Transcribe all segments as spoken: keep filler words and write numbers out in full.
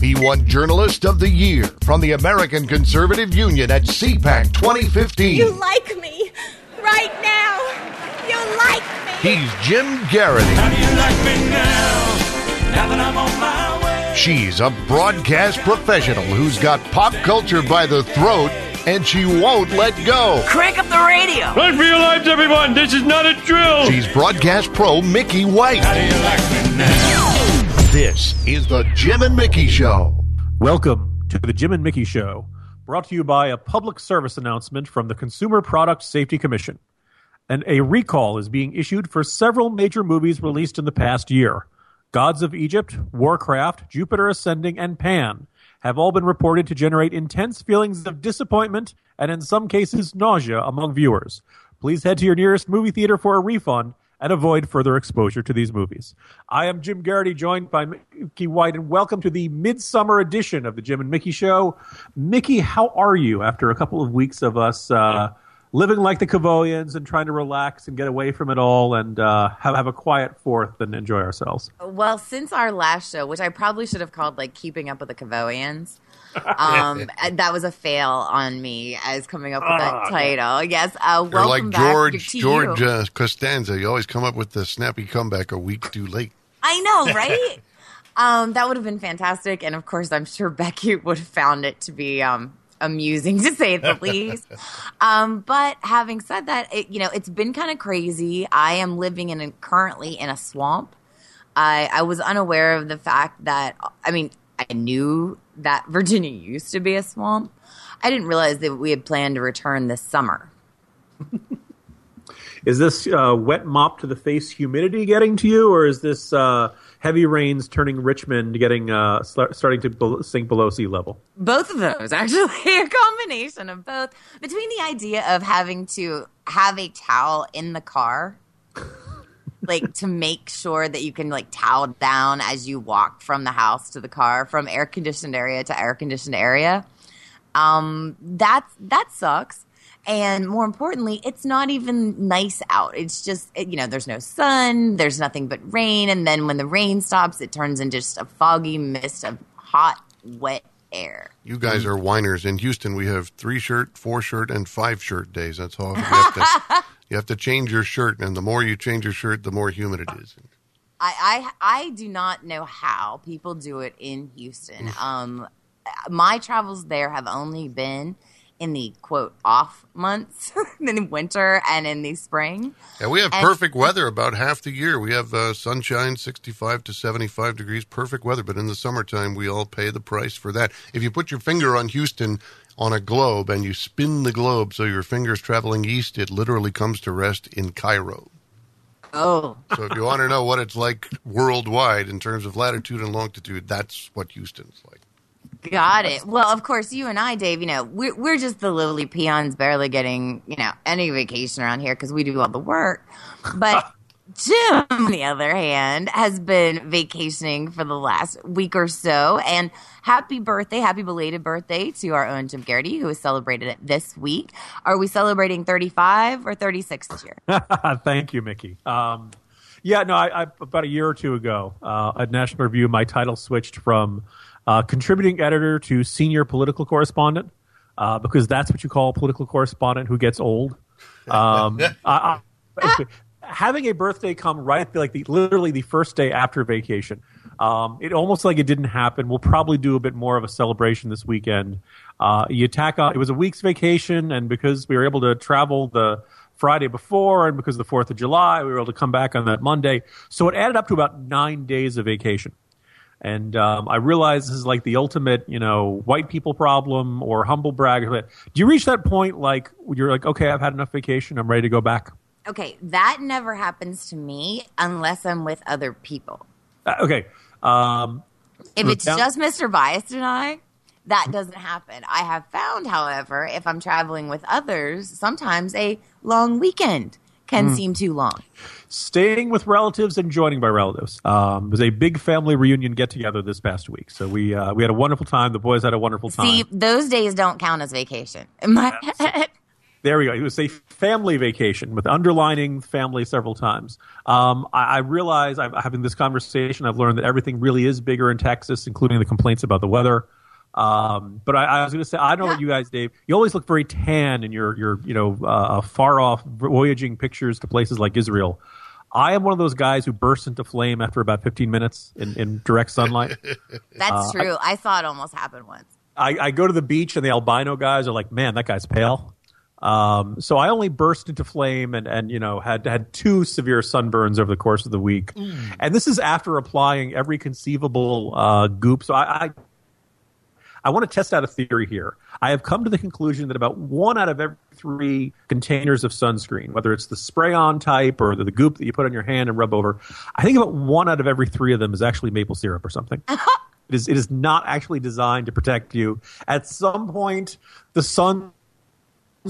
B one Journalist of the Year from the American Conservative Union at C PAC twenty fifteen. You like me right now. You like me. He's Jim Garrity. How do you like me now? Now that I'm on my way. She's a broadcast professional who's got pop culture by the throat, and she won't let go. Crank up the radio. Run for your lives, everyone. This is not a drill. She's broadcast pro Mickey White. How do you like me now? This is the Jim and Mickey Show. Welcome to the Jim and Mickey Show, brought to you by a public service announcement from the Consumer Product Safety Commission. And a recall is being issued for several major movies released in the past year. Gods of Egypt, Warcraft, Jupiter Ascending, and Pan have all been reported to generate intense feelings of disappointment and, in some cases, nausea among viewers. Please head to your nearest movie theater for a refund and avoid further exposure to these movies. I am Jim Garrity, joined by Mickey White, and welcome to the midsummer edition of the Jim and Mickey Show. Mickey, how are you after a couple of weeks of us uh, living like the Cavolians and trying to relax and get away from it all and uh, have, have a quiet fourth and enjoy ourselves? Well, since our last show, which I probably should have called, like, Keeping Up with the Cavolians, um, that was a fail on me as coming up with that oh, title. Yes, uh, welcome like back George, to George you. George uh, Costanza. You always come up with the snappy comeback a week too late. I know, right? um, that would have been fantastic. And, of course, I'm sure Becky would have found it to be um, – amusing, to say the least. Um, but having said that, it, you know, it's been kind of crazy. I am living in a, currently in a swamp. I, I was unaware of the fact that, I mean, I knew that Virginia used to be a swamp. I didn't realize that we had planned to return this summer. Is this uh, wet mop to the face humidity getting to you, or is this uh, heavy rains turning Richmond, getting uh, sl- starting to be- sink below sea level? Both of those, actually, a combination of both. Between the idea of having to have a towel in the car, like to make sure that you can like towel down as you walk from the house to the car, from air conditioned area to air conditioned area, um, that's that sucks. And more importantly, it's not even nice out. It's just, you know, there's no sun, there's nothing but rain. And then when the rain stops, it turns into just a foggy mist of hot, wet air. You guys are whiners. In Houston, we have three shirt, four shirt, and five shirt days. That's all. You have to, you have to change your shirt. And the more you change your shirt, the more humid it is. I, I, I do not know how people do it in Houston. um, my travels there have only been in the, quote, off months, in winter and in the spring. Yeah, we have and perfect weather about half the year. We have uh, sunshine, sixty-five to seventy-five degrees, perfect weather. But in the summertime, we all pay the price for that. If you put your finger on Houston on a globe and you spin the globe so your finger's traveling east, it literally comes to rest in Cairo. Oh. So if you want to know what it's like worldwide in terms of latitude and longitude, that's what Houston's like. Got it. Well, of course, you and I, Dave, you know, we're, we're just the lowly peons barely getting, you know, any vacation around here because we do all the work. But Jim, on the other hand, has been vacationing for the last week or so. And happy birthday, happy belated birthday to our own Jim Garrity, who is celebrated it this week. Are we celebrating thirty-five or thirty-six this year? Thank you, Mickey. Um, yeah, no, I, I about a year or two ago uh, at National Review, my title switched from Uh, contributing editor to senior political correspondent, uh, because that's what you call a political correspondent who gets old. Um, I, I, having a birthday come right at the, like the, literally the first day after vacation, um, it almost like it didn't happen. We'll probably do a bit more of a celebration this weekend. Uh, you tack on, it was a week's vacation, and because we were able to travel the Friday before, and because of the fourth of July, we were able to come back on that Monday. So it added up to about nine days of vacation. And um, I realize this is like the ultimate, you know, white people problem or humble brag. Do you reach that point like you're like, okay, I've had enough vacation. I'm ready to go back? Okay. That never happens to me unless I'm with other people. Uh, okay. Um, if it's down- just Mister Bias and I, that doesn't happen. I have found, however, if I'm traveling with others, sometimes a long weekend can mm. seem too long. Staying with relatives and joining by relatives. Um, it was a big family reunion get-together this past week. So we uh, we had a wonderful time. The boys had a wonderful time. See, those days don't count as vacation in my head. There we go. It was a family vacation with underlining family several times. Um, I, I realize I'm having this conversation. I've learned that everything really is bigger in Texas, including the complaints about the weather. Um, but I, I was going to say, I don't know yeah. about you guys, Dave. You always look very tan in your, your you know, uh, far-off voyaging pictures to places like Israel. I am one of those guys who bursts into flame after about fifteen minutes in, in direct sunlight. That's uh, true. I, I saw it almost happen once. I, I go to the beach, and the albino guys are like, man, that guy's pale. Um, so I only burst into flame and, and you know, had had two severe sunburns over the course of the week. Mm. And this is after applying every conceivable uh, goop. So I, I I want to test out a theory here. I have come to the conclusion that about one out of every three containers of sunscreen, whether it's the spray-on type or the, the goop that you put on your hand and rub over, I think about one out of every three of them is actually maple syrup or something. It is, it is not actually designed to protect you. At some point, the sun...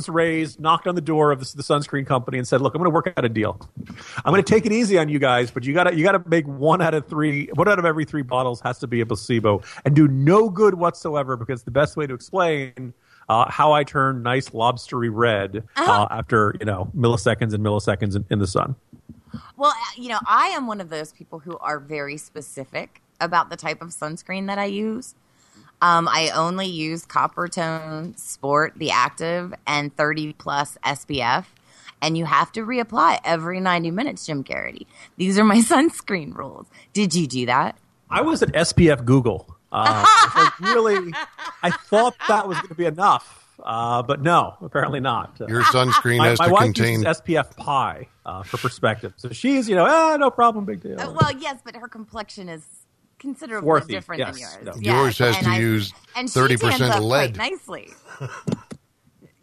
raised, knocked on the door of the, the sunscreen company and said, "Look, I'm going to work out a deal. I'm going to take it easy on you guys, but you got to you got to make one out of three, one out of every three bottles has to be a placebo and do no good whatsoever." Because the best way to explain uh, how I turned nice lobstery red uh, after you know milliseconds and milliseconds in, in the sun. Well, you know, I am one of those people who are very specific about the type of sunscreen that I use. Um, I only use Coppertone Sport, the active, and thirty plus S P F. And you have to reapply every ninety minutes, Jim Garrity. These are my sunscreen rules. Did you do that? I was at S P F Google. Uh, I really, I thought that was going to be enough. Uh, but no, apparently not. Your sunscreen my, has my to contain S P F Pi uh, for perspective. So she's, you know, ah, no problem, big deal. Uh, well, yes, but her complexion is considerably Swarthy, different yes, than yours. No. Yeah, yours has to I, use thirty percent lead. Quite nicely,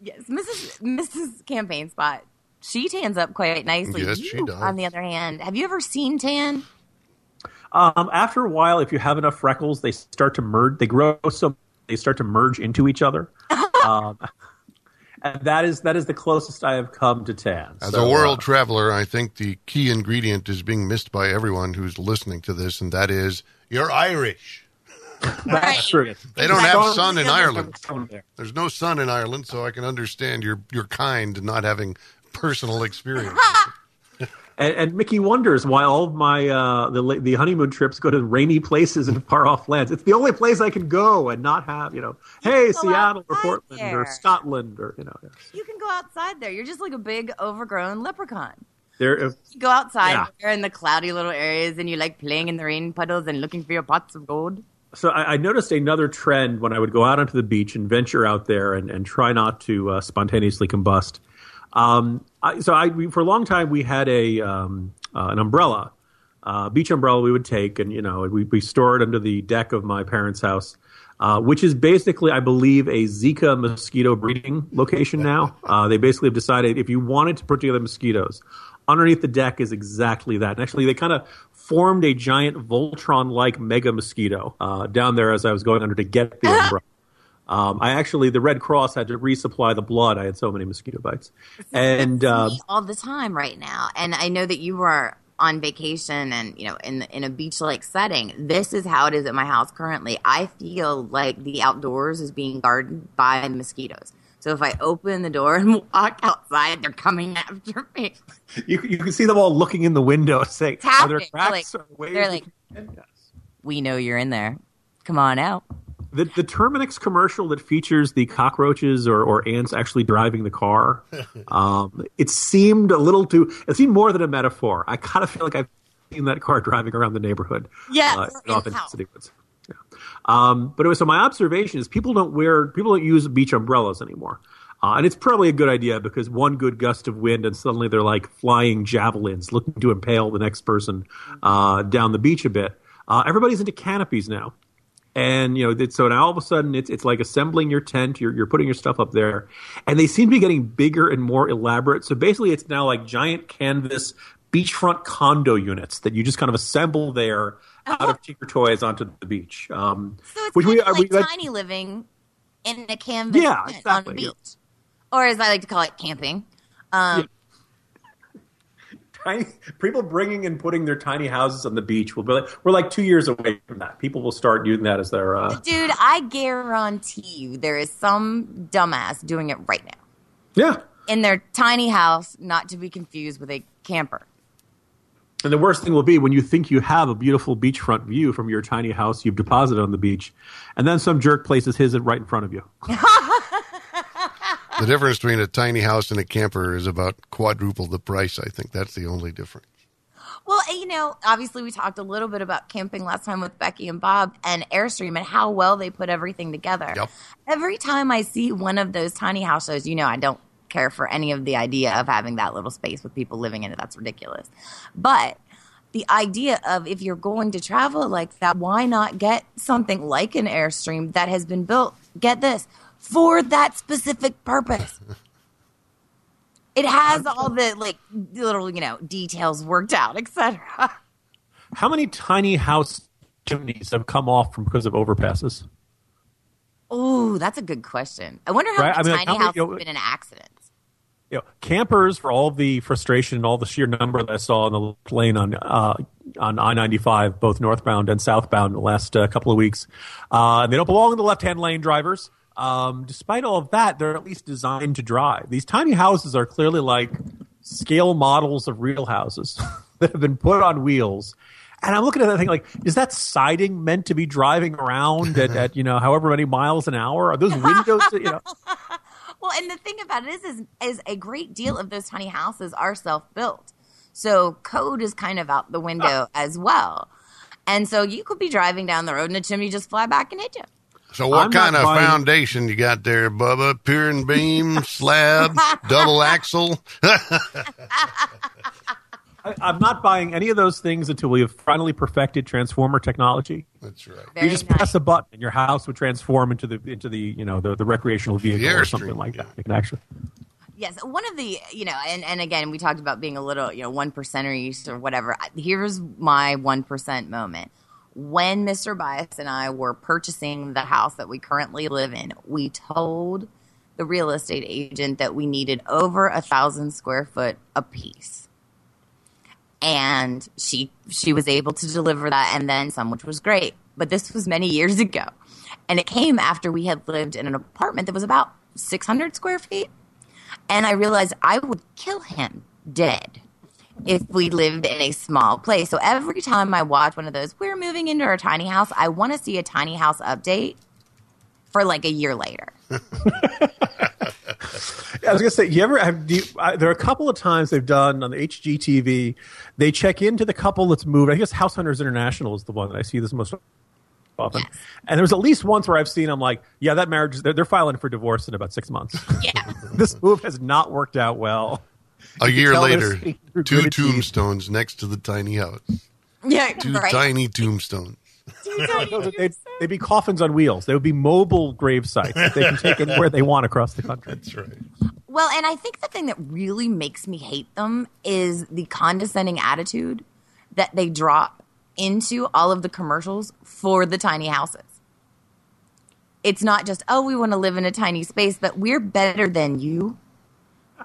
yes, Missus Missus Campaign Spot. She tans up quite nicely. Yes, you, she does. On the other hand, have you ever seen tan? Um, after a while, if you have enough freckles, they start to merge. They grow so they start to merge into each other. um, And that is that is the closest I have come to tan. As so, a world uh, traveler, I think the key ingredient is being missed by everyone who's listening to this, and that is you're Irish. That's true. They don't have sun in Ireland. There's no sun in Ireland, so I can understand your your kind and not having personal experience. And, and Mickey wonders why all of my uh, the the honeymoon trips go to rainy places and far off lands. It's the only place I can go and not have you know. You hey, Seattle or Portland there. Or Scotland or you know. Yeah. You can go outside there. You're just like a big overgrown leprechaun. There, uh, you go outside. Yeah. You're in the cloudy little areas, and you like playing in the rain puddles and looking for your pots of gold. So I, I noticed another trend when I would go out onto the beach and venture out there and, and try not to uh, spontaneously combust. Um, I, so I, we, for a long time, we had a um, uh, an umbrella, uh, beach umbrella we would take, and you know we we store it under the deck of my parents' house, uh, which is basically, I believe, a Zika mosquito breeding location now. Uh, they basically have decided if you wanted to put together mosquitoes, underneath the deck is exactly that. And actually, they kind of formed a giant Voltron-like mega mosquito uh, down there as I was going under to get the umbrella. Um, I actually, the Red Cross had to resupply the blood. I had so many mosquito bites. And uh, all the time right now. And I know that you were on vacation and, you know, in in a beach-like setting. This is how it is at my house currently. I feel like the outdoors is being guarded by mosquitoes. So if I open the door and walk outside, they're coming after me. You you can see them all looking in the window saying, Tapping. Are there tracks like, or waves? They're like, we know you're in there. Come on out. The, the Terminix commercial that features the cockroaches or, or ants actually driving the car, um, it seemed a little too – it seemed more than a metaphor. I kind of feel like I've seen that car driving around the neighborhood. Yes, uh, in often city woods. Yeah. Um, but anyway, so my observation is people don't wear – people don't use beach umbrellas anymore. Uh, and it's probably a good idea because one good gust of wind and suddenly they're like flying javelins looking to impale the next person uh, down the beach a bit. Uh, everybody's into canopies now. And, you know, so now all of a sudden it's it's like assembling your tent. You're, you're putting your stuff up there. And they seem to be getting bigger and more elaborate. So basically it's now like giant canvas beachfront condo units that you just kind of assemble there out oh. of cheaper toys onto the beach. Um, so it's which kind we, of like we, tiny I, living in a canvas yeah, tent exactly, on a beach. Yeah. Or as I like to call it, camping. Um, yeah. Tiny, people bringing and putting their tiny houses on the beach will be like, we're like two years away from that. People will start doing that as their. Uh, Dude, I guarantee you there is some dumbass doing it right now. Yeah. in their tiny house, not to be confused with a camper. And the worst thing will be when you think you have a beautiful beachfront view from your tiny house you've deposited on the beach, and then some jerk places his right in front of you. The difference between a tiny house and a camper is about quadruple the price, I think. That's the only difference. Well, you know, obviously we talked a little bit about camping last time with Becky and Bob and Airstream and how well they put everything together. Yep. Every time I see one of those tiny house shows, you know I don't care for any of the idea of having that little space with people living in it. That's ridiculous. But the idea of if you're going to travel like that, why not get something like an Airstream that has been built, get this, for that specific purpose? It has all the like little, you know, details worked out, et cetera. How many tiny house chimneys have come off from because of overpasses? Oh, that's a good question. I wonder how right? many I mean, tiny like, how houses many, you know, have been in accidents. You know, campers, for all the frustration and all the sheer number that I saw in the lane on uh, on I ninety-five, both northbound and southbound, the last uh, couple of weeks, uh, they don't belong in the left-hand lane, drivers. Um, despite all of that, they're at least designed to drive. These tiny houses are clearly like scale models of real houses that have been put on wheels. And I'm looking at that thing like, is that siding meant to be driving around at, at you know, however many miles an hour? Are those windows, you know? Well, and the thing about it is, is, is a great deal of those tiny houses are self-built. So code is kind of out the window ah. as well. And so you could be driving down the road and the chimney just fly back and hit you. So what I'm kind of buying... foundation you got there, Bubba? Pier and beam, slab, double axle? I, I'm not buying any of those things until we have finally perfected transformer technology. That's right. Very you just nice. press a button and your house would transform into the into the you know the, the recreational vehicle the or something like yeah. that. You can actually. Yes, one of the you know, and, and again we talked about being a little you know one percenter or whatever. Here's my one percent moment. When Mister Bias and I were purchasing the house that we currently live in, we told the real estate agent that we needed over a thousand square foot apiece. And she she was able to deliver that and then some, which was great. But this was many years ago. And it came after we had lived in an apartment that was about six hundred square feet. And I realized I would kill him dead if we lived in a small place. So every time I watch one of those, we're moving into our tiny house, I want to see a tiny house update for like a year later. yeah, I was going to say, you ever have, do you, I, there are a couple of times they've done on the H G T V, they check into the couple that's moved. I guess House Hunters International is the one that I see this most often. Yes. And there's at least once where I've seen, I'm like, yeah, that marriage, they're, they're filing for divorce in about six months. Yeah. This move has not worked out well. A year later, two tombstones teeth. next to the tiny house. Yeah, two right? tiny tombstones. Two tiny tombstones. They'd, they'd be coffins on wheels. They would be mobile grave sites that they can take anywhere they want across the country. That's right. Well, and I think the thing that really makes me hate them is the condescending attitude that they drop into all of the commercials for the tiny houses. It's not just, oh, we want to live in a tiny space, but we're better than you.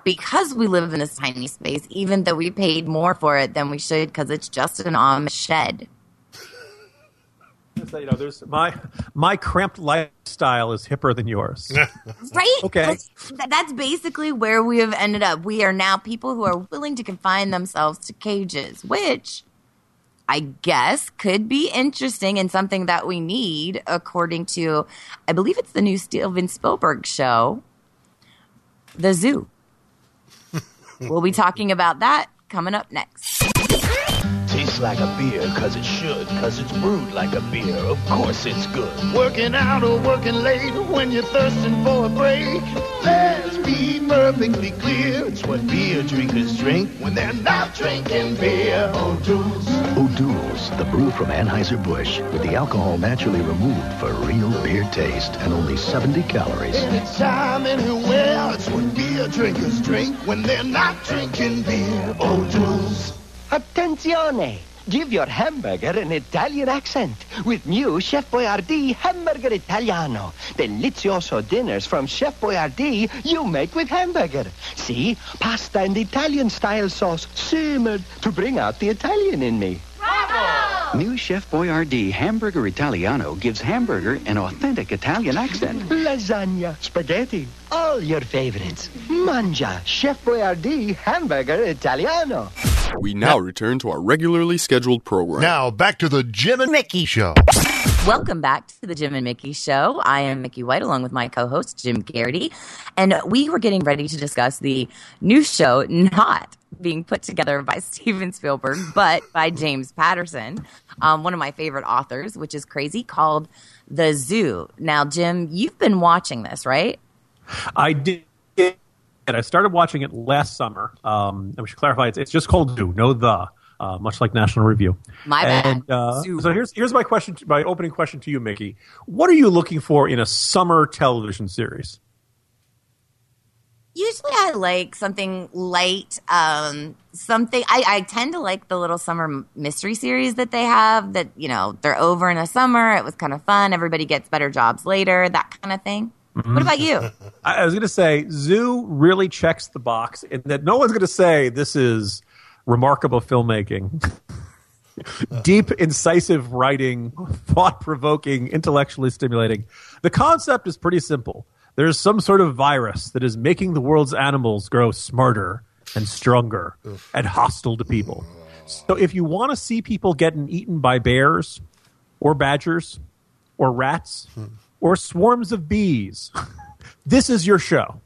Because we live in this tiny space, even though we paid more for it than we should because it's just an Amish shed. You know, there's my my cramped lifestyle is hipper than yours. Right? Okay. That's basically where we have ended up. We are now people who are willing to confine themselves to cages, which I guess could be interesting and something that we need according to, I believe it's the new Steven Spielberg show, The Zoo. We'll be talking about that coming up next. Tastes like a beer, because it should, because it's brewed like a beer. Of course it's good. Working out or working late, when you're thirsting for a break, let's be perfectly clear. It's what beer drinkers drink when they're not drinking beer. O'Doul's. O'Doul's, the brew from Anheuser-Busch, with the alcohol naturally removed for real beer taste and only seventy calories. Anytime, anywhere, it's what beer drinkers drink when they're not drinking beer. O'Doul's. Attenzione! Give your hamburger an Italian accent with new Chef Boyardee Hamburger Italiano. Delizioso dinners from Chef Boyardee you make with hamburger. See? Pasta and Italian-style sauce simmered to bring out the Italian in me. Bravo! New Chef Boyardee Hamburger Italiano gives hamburger an authentic Italian accent. Lasagna, spaghetti, all your favorites. Mangia, Chef Boyardee Hamburger Italiano. We now return to our regularly scheduled program. Now, back to the Jim and Mickey Show. Welcome back to the Jim and Mickey Show. I am Mickey White along with my co-host, Jim Garrity. And we were getting ready to discuss the new show, not being put together by Steven Spielberg, but by James Patterson, um, one of my favorite authors, which is crazy, called The Zoo. Now, Jim, you've been watching this, right? I did. I started watching it last summer. Um, we should clarify, it's, it's just called Zoo, no the. Uh, much like National Review. My bad. And, uh, so here's here's my question, to, my opening question to you, Mickey. What are you looking for in a summer television series? Usually, I like something light. Um, something I, I tend to like the little summer mystery series that they have. That you know they're over in the summer. It was kind of fun. Everybody gets better jobs later. That kind of thing. Mm-hmm. What about you? I, I was going to say Zoo really checks the box, and that no one's going to say this is remarkable filmmaking, deep, incisive writing, thought-provoking, intellectually stimulating. The concept is pretty simple. There's some sort of virus that is making the world's animals grow smarter and stronger and hostile to people. So if you want to see people getting eaten by bears or badgers or rats or swarms of bees, this is your show.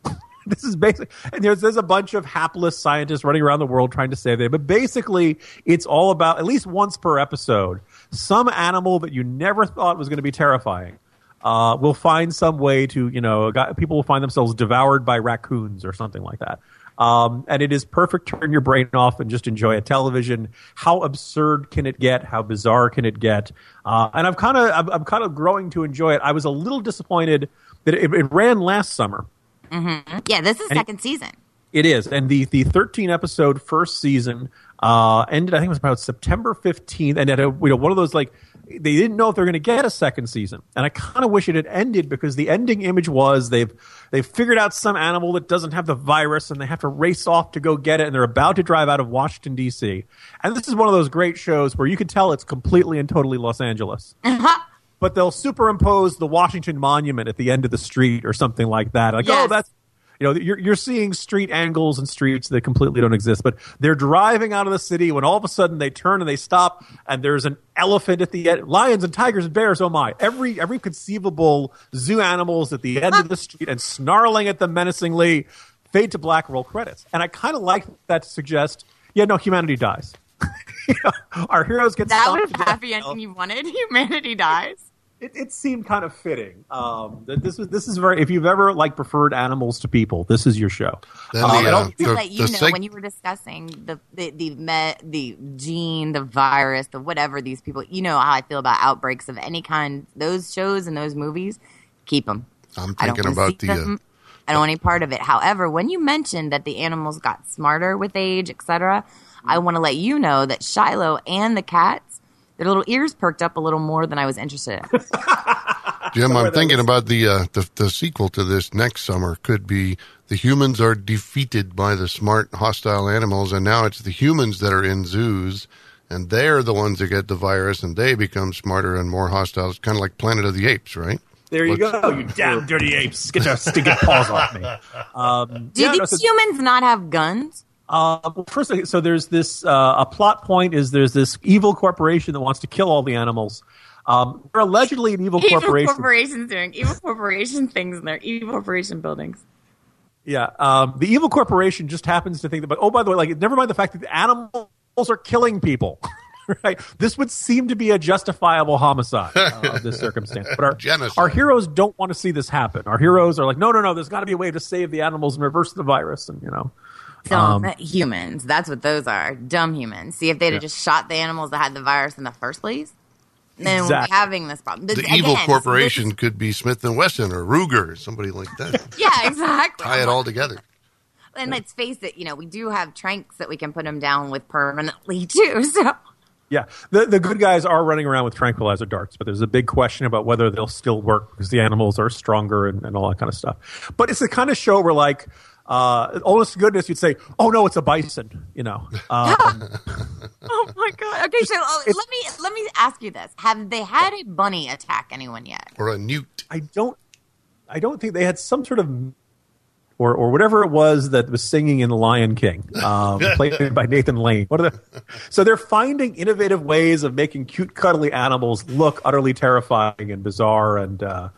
This is basically, and there's there's a bunch of hapless scientists running around the world trying to save them. But basically, it's all about, at least once per episode, some animal that you never thought was going to be terrifying uh, will find some way to, you know, people will find themselves devoured by raccoons or something like that. Um, and it is perfect. Turn your brain off and just enjoy a television. How absurd can it get? How bizarre can it get? Uh, and I'm kind of I'm, I'm kind of growing to enjoy it. I was a little disappointed that it, it ran last summer. Mm-hmm. Yeah, this is and second it, season. It is. And the, the thirteen-episode first season uh, ended, I think it was about September fifteenth. And at a, you know, one of those, like, they didn't know if they were going to get a second season. And I kind of wish it had ended because the ending image was they've they've figured out some animal that doesn't have the virus and they have to race off to go get it. And they're about to drive out of Washington, D C. And this is one of those great shows where you can tell it's completely and totally Los Angeles. Uh-huh. But they'll superimpose the Washington Monument at the end of the street or something like that. Like, yes. Oh, that's, you know, you're, you're seeing street angles and streets that completely don't exist. But they're driving out of the city when all of a sudden they turn and they stop and there's an elephant at the end. Lions and tigers and bears, oh my. Every, every conceivable zoo animals at the end of the street and snarling at them menacingly. Fade to black, roll credits. And I kind of like that to suggest, yeah, no, humanity dies. You know, our heroes get that stopped. That was happy ending you wanted. Humanity dies. It, it seemed kind of fitting. Um, this was this is very. If you've ever like preferred animals to people, this is your show. Then um, the, uh, the, to let you know, sig- when you were discussing the the the, met, the gene, the virus, the whatever these people. You know how I feel about outbreaks of any kind. Those shows and those movies, keep them. I'm thinking about the. Uh, I don't want any part of it. However, when you mentioned that the animals got smarter with age, et cetera, I want to let you know that Shiloh and the cats, their little ears perked up a little more than I was interested in. Jim, I'm thinking about the, uh, the the sequel to this next summer could be the humans are defeated by the smart, hostile animals, and now it's the humans that are in zoos, and they're the ones that get the virus, and they become smarter and more hostile. It's kind of like Planet of the Apes, right? There you Let's, go, you damn dirty apes. Get your stinking paws off me. Um, Do yeah, these no, so- humans not have guns? Uh, well, first, so there's this uh, a plot point is there's this evil corporation that wants to kill all the animals. Um, they're allegedly an evil, evil corporation. Evil corporations doing evil corporation things in their evil corporation buildings. Yeah, um, the evil corporation just happens to think that. But oh, by the way, like never mind the fact that the animals are killing people. Right? This would seem to be a justifiable homicide uh, of this circumstance. But our, our heroes don't want to see this happen. Our heroes are like, no, no, no. There's got to be a way to save the animals and reverse the virus, and you know. Dumb um, humans. That's what those are. Dumb humans. See, if they'd yeah. have just shot the animals that had the virus in the first place, then exactly. we'd be having this problem. This, the again, evil corporation this, could be Smith and Wesson or Ruger, somebody like that. Yeah, exactly. Tie it all together. And let's face it, you know, we do have tranks that we can put them down with permanently, too, so... Yeah, the the good guys are running around with tranquilizer darts, but there's a big question about whether they'll still work because the animals are stronger and, and all that kind of stuff. But it's the kind of show where, like, Uh, honest to goodness, you'd say, "Oh no, it's a bison," you know. Um, oh my god. Okay, so uh, let me let me ask you this: have they had a bunny attack anyone yet, or a newt? I don't. I don't think they had some sort of. Or, or whatever it was that was singing in Lion King, um, played by Nathan Lane. What are the, so they're finding innovative ways of making cute, cuddly animals look utterly terrifying and bizarre, and uh,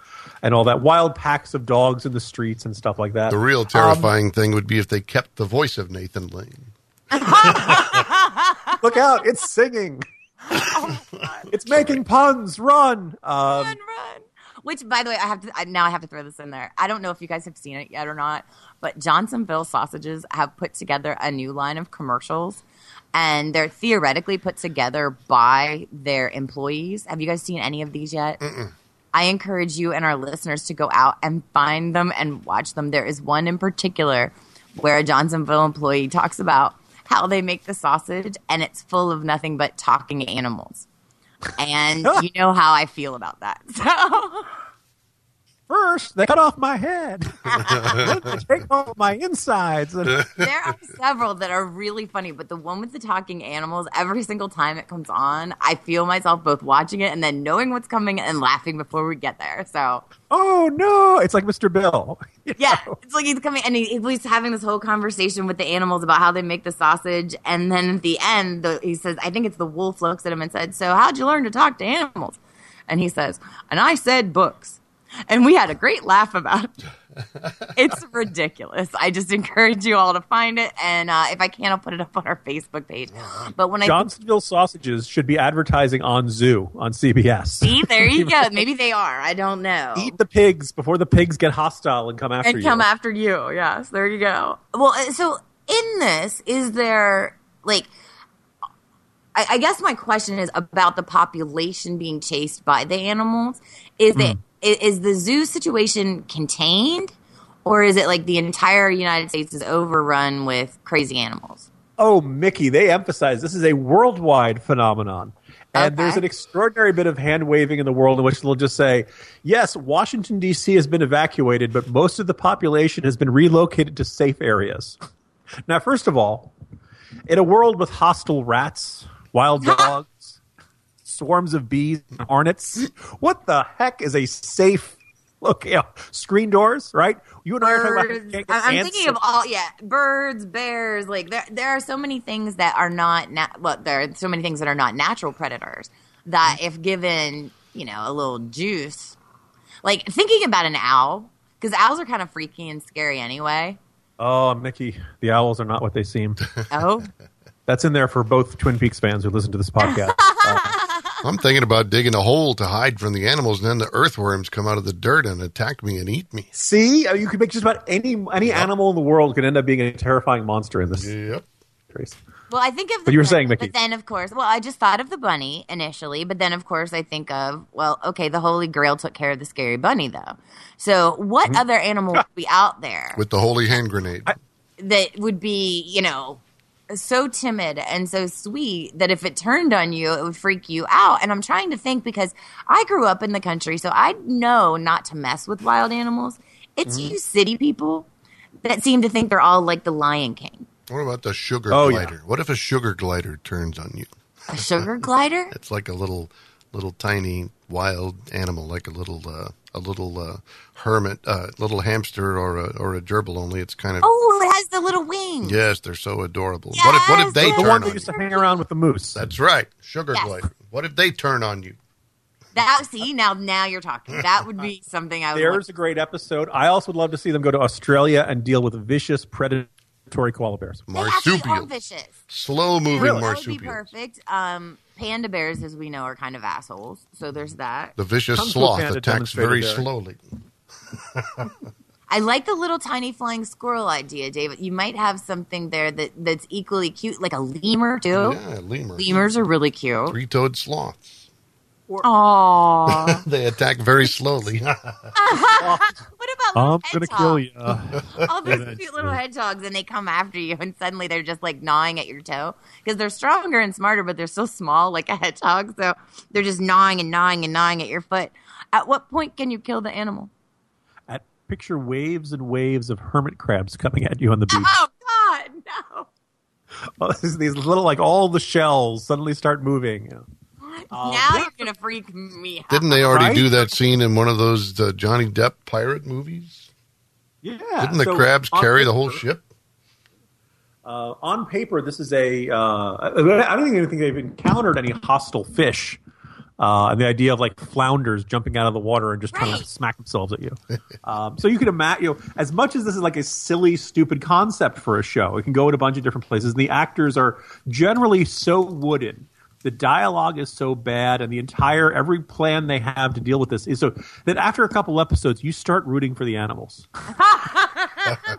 and all that. Wild packs of dogs in the streets and stuff like that. The real terrifying um, thing would be if they kept the voice of Nathan Lane. Look out! It's singing. Oh, it's making puns. Run! Um, run! Run! Which, by the way, I have to I, now I have to throw this in there. I don't know if you guys have seen it yet or not, but Johnsonville Sausages have put together a new line of commercials, and they're theoretically put together by their employees. Have you guys seen any of these yet? Mm-mm. I encourage you and our listeners to go out and find them and watch them. There is one in particular where a Johnsonville employee talks about how they make the sausage, and it's full of nothing but talking animals. And you know how I feel about that. So first, they cut off my head. Then they take off my insides. There are several that are really funny, but the one with the talking animals, every single time it comes on, I feel myself both watching it and then knowing what's coming and laughing before we get there. So, oh no, it's like Mister Bill. Yeah, know? It's like he's coming and he, he's having this whole conversation with the animals about how they make the sausage, and then at the end, the, he says, "I think it's the wolf looks at him and said, 'So how'd you learn to talk to animals?'" And he says, "And I said books." And we had a great laugh about it. It's ridiculous. I just encourage you all to find it. And uh, if I can, I'll put it up on our Facebook page. But when Johnsonville I th- Sausages should be advertising on Zoo on C B S. See, there you go. Maybe they are. I don't know. Eat the pigs before the pigs get hostile and come after and you. And come after you. Yes, there you go. Well, so in this, is there like – I guess my question is about the population being chased by the animals. Is mm. it – Is the zoo situation contained, or is it like the entire United States is overrun with crazy animals? Oh, Mickey, they emphasize this is a worldwide phenomenon. And okay. There's an extraordinary bit of hand-waving in the world in which they'll just say, yes, Washington, D C has been evacuated, but most of the population has been relocated to safe areas. Now, first of all, in a world with hostile rats, wild dogs, swarms of bees and hornets. What the heck is a safe look? You know, screen doors, right? You and I are talking about. I'm thinking of all, yeah, birds, bears. Like there, there are so many things that are not. Na- well, there are so many things that are not natural predators that, if given, you know, a little juice, like thinking about an owl, because owls are kind of freaky and scary anyway. Oh, Mickey, the owls are not what they seem. Oh, that's in there for both Twin Peaks fans who listen to this podcast. Uh, I'm thinking about digging a hole to hide from the animals, and then the earthworms come out of the dirt and attack me and eat me. See? You could make just about any any yep. animal in the world could end up being a terrifying monster in this. Yep. Trace. Well, I think of the but you were saying, Mickey. But then, of course, well, I just thought of the bunny initially, but then, of course, I think of, well, okay, the Holy Grail took care of the scary bunny, though. So what mm-hmm. other animal would be out there? With the holy hand grenade. I- that would be, you know... so timid and so sweet that if it turned on you, it would freak you out. And I'm trying to think because I grew up in the country, so I know not to mess with wild animals. It's mm-hmm. you city people that seem to think they're all like the Lion King. What about the sugar oh, glider? Yeah. What if a sugar glider turns on you? A sugar glider? It's like a little, little tiny wild animal, like a little, uh, a little uh, hermit, a uh, little hamster or a, or a gerbil, only it's kind of... Oh, it has the little wings. Yes, they're so adorable. Yes, what if, what if they the turn on you? The one that used to hang around with the moose. That's right. Sugar yes. glider. What if they turn on you? That See, now now you're talking. That would be something I would There's like. A great episode. I also would love to see them go to Australia and deal with vicious predatory koala bears. Marsupial. Vicious. Slow-moving really? marsupial. That would be perfect. Um... Panda bears, as we know, are kind of assholes. So there's that. The vicious sloth attacks very slowly. I like the little tiny flying squirrel idea, David. You might have something there that, that's equally cute, like a lemur, too. Yeah, lemur. Lemurs are really cute. Three-toed sloths. Aww. They attack very slowly. What about I'm going to kill you. All those cute little hedgehogs, and they come after you, and suddenly they're just like gnawing at your toe because they're stronger and smarter, but they're still small like a hedgehog. So they're just gnawing and gnawing and gnawing at your foot. At what point can you kill the animal? At picture waves and waves of hermit crabs coming at you on the beach. Oh, God, no. Well, these, these little, like, all the shells suddenly start moving. You know. Um, now you're going to freak me out. Didn't they already right? do that scene in one of those uh, Johnny Depp pirate movies? Yeah. Didn't the so crabs carry paper, the whole ship? Uh, on paper, this is a uh, – I don't even think they've encountered any hostile fish. Uh, and the idea of, like, flounders jumping out of the water and just right. trying to smack themselves at you. um, so you can imagine, you know, as much as this is like a silly, stupid concept for a show, it can go in a bunch of different places. And the actors are generally so wooden. The dialogue is so bad, and the entire – every plan they have to deal with this is so – that after a couple episodes, you start rooting for the animals.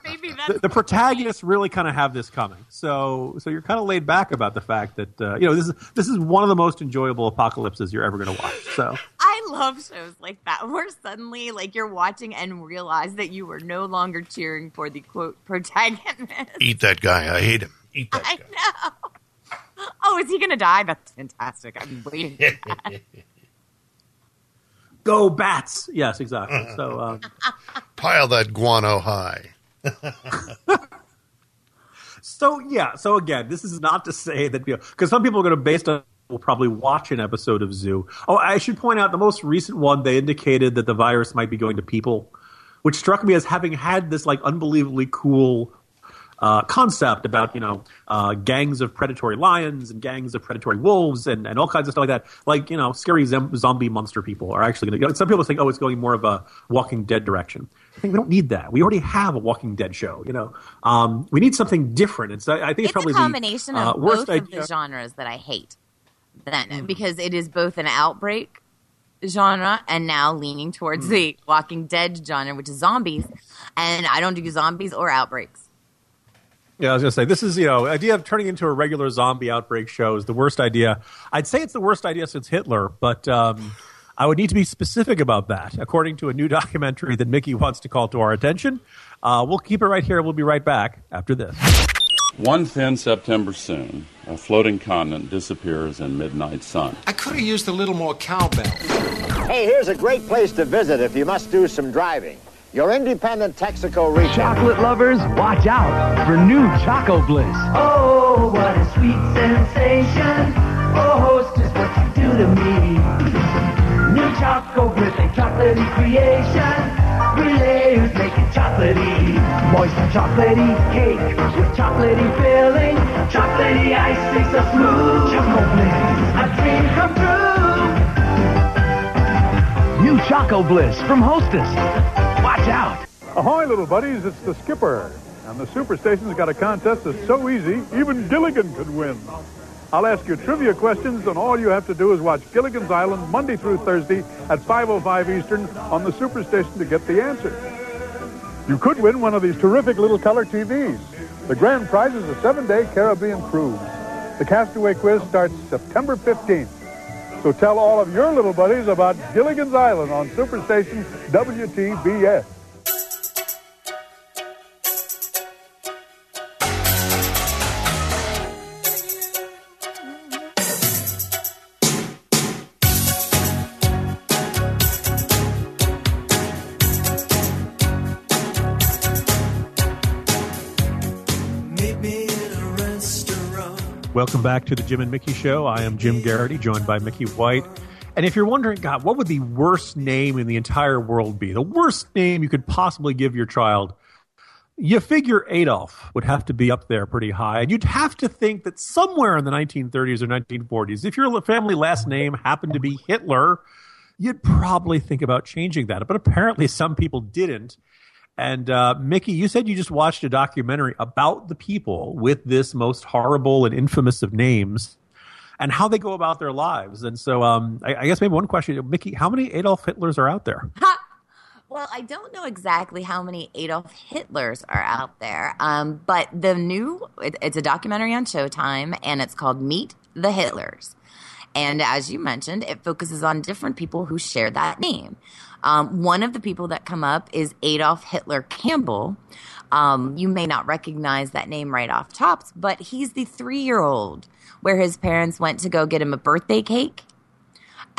Maybe that's the, the protagonists really kind of have this coming, so so you're kind of laid back about the fact that uh, you know this is this is one of the most enjoyable apocalypses you're ever going to watch. So I love shows like that where suddenly like you're watching and realize that you were no longer cheering for the quote protagonist. Eat that guy! I hate him. Eat that I guy. know. Oh, is he going to die? That's fantastic. I'm waiting for that. Go bats! Yes, exactly. So um, pile that guano high. So yeah. So again, this is not to say that you know, because some people are going to based on will probably watch an episode of Zoo. Oh, I should point out the most recent one. They indicated that the virus might be going to people, which struck me as having had this like unbelievably cool uh, concept about you know uh, gangs of predatory lions and gangs of predatory wolves and, and all kinds of stuff like that. Like you know, scary zem- zombie monster people are actually going to. You know, some people think, oh, it's going more of a Walking Dead direction. I think we don't need that. We already have a Walking Dead show, you know. Um, we need something different. It's, I think it's, it's probably a combination the, uh, of both idea. of the genres that I hate. Then, mm. because it is both an outbreak genre and now leaning towards mm. the Walking Dead genre, which is zombies. And I don't do zombies or outbreaks. Yeah, I was going to say, this is, you know, idea of turning into a regular zombie outbreak show is the worst idea. I'd say it's the worst idea since Hitler, but... Um, I would need to be specific about that, according to a new documentary that Mickey wants to call to our attention. Uh, we'll keep it right here. We'll be right back after this. One thin September soon, a floating continent disappears in midnight sun. I could have used a little more cowbell. Hey, here's a great place to visit if you must do some driving. Your independent Texaco region. Chocolate lovers, watch out for new Choco Bliss. Oh, what a sweet sensation. Oh, hostess, what you do to me. New Choco with a chocolatey creation. Three layers make it chocolatey. Moist and chocolatey cake with chocolatey filling. Chocolatey icing so smooth. Choco Bliss, a dream come true. New Choco Bliss from Hostess. Watch out. Ahoy, little buddies, it's the Skipper. And the Superstation's got a contest that's so easy, even Gilligan could win. I'll ask you trivia questions, and all you have to do is watch Gilligan's Island Monday through Thursday at five oh five Eastern on the Superstation to get the answer. You could win one of these terrific little color T Vs. The grand prize is a seven-day Caribbean cruise. The Castaway Quiz starts September fifteenth. So tell all of your little buddies about Gilligan's Island on Superstation W T B S. Welcome back to the Jim and Mickey Show. I am Jim Garrity, joined by Mickey White. And if you're wondering, God, what would the worst name in the entire world be? The worst name you could possibly give your child. You figure Adolf would have to be up there pretty high. And you'd have to think that somewhere in the nineteen thirties or nineteen forties, if your family last name happened to be Hitler, you'd probably think about changing that. But apparently some people didn't. And uh, Mickey, you said you just watched a documentary about the people with this most horrible and infamous of names and how they go about their lives. And so um, I, I guess maybe one question, Mickey, how many Adolf Hitlers are out there? Ha! Well, I don't know exactly how many Adolf Hitlers are out there, um, but the new it, – it's a documentary on Showtime, and it's called Meet the Hitlers. And as you mentioned, it focuses on different people who share that name. Um, one of the people that come up is Adolf Hitler Campbell. Um, you may not recognize that name right off tops, but he's the three-year-old where his parents went to go get him a birthday cake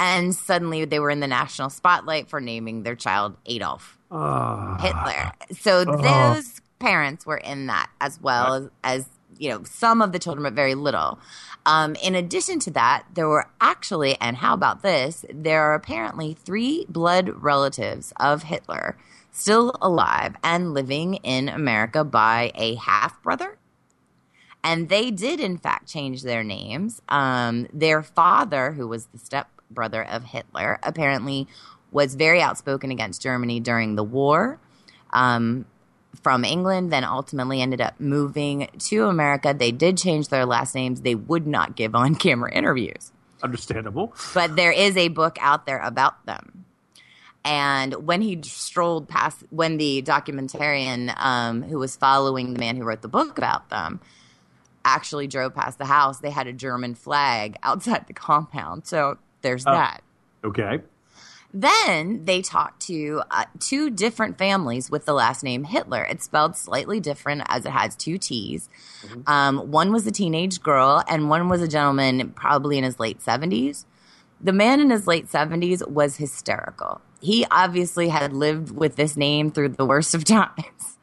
And suddenly they were in the national spotlight for naming their child Adolf uh, Hitler. So uh, those parents were in that, as well as, as you know, some of the children, but very little. Um, in addition to that, there were actually, and how about this, there are apparently three blood relatives of Hitler still alive and living in America by a half-brother. And they did, in fact, change their names. Um, their father, who was the stepbrother of Hitler, apparently was very outspoken against Germany during the war um, from England, then ultimately ended up moving to America. They did change their last names. They would not give on-camera interviews. Understandable. But there is a book out there about them. And when he strolled past, when the documentarian um, who was following the man who wrote the book about them actually drove past the house, they had a German flag outside the compound. So there's oh, that. Okay. Then they talked to uh, two different families with the last name Hitler. It's spelled slightly different as it has two T's. Mm-hmm. Um, one was a teenage girl and one was a gentleman probably in his late seventies. The man in his late seventies was hysterical. He obviously had lived with this name through the worst of times.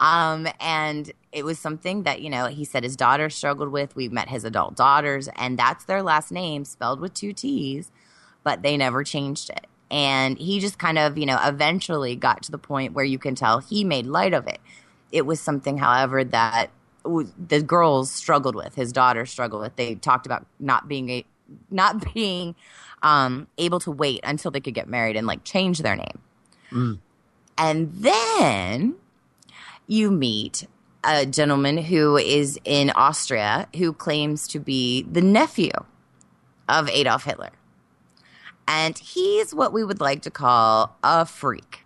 Um, and it was something that, you know, he said his daughter struggled with. We met his adult daughters, and that's their last name spelled with two T's, but they never changed it. And he just kind of, you know, eventually got to the point where you can tell he made light of it. It was something, however, that the girls struggled with, his daughter struggled with. They talked about not being a, not being um, able to wait until they could get married and, like, change their name. Mm. And then you meet a gentleman who is in Austria who claims to be the nephew of Adolf Hitler. And he's what we would like to call a freak.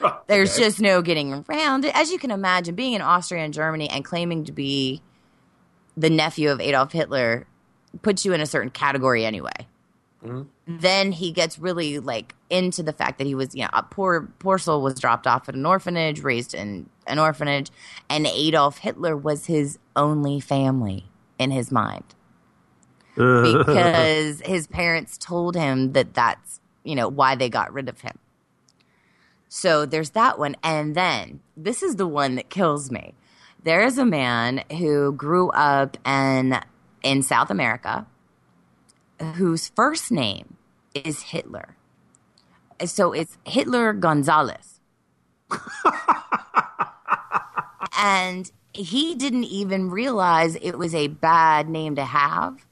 Oh, There's okay. just no getting around it. As you can imagine, being in Austria and Germany and claiming to be the nephew of Adolf Hitler puts you in a certain category anyway. Mm-hmm. Then he gets really, like, into the fact that he was, you know, a poor, poor soul was dropped off at an orphanage, raised in an orphanage, and Adolf Hitler was his only family in his mind. Because his parents told him that that's, you know, why they got rid of him. So there's that one. And then this is the one that kills me. There is a man who grew up and – in South America, whose first name is Hitler. So it's Hitler Gonzalez. And he didn't even realize it was a bad name to have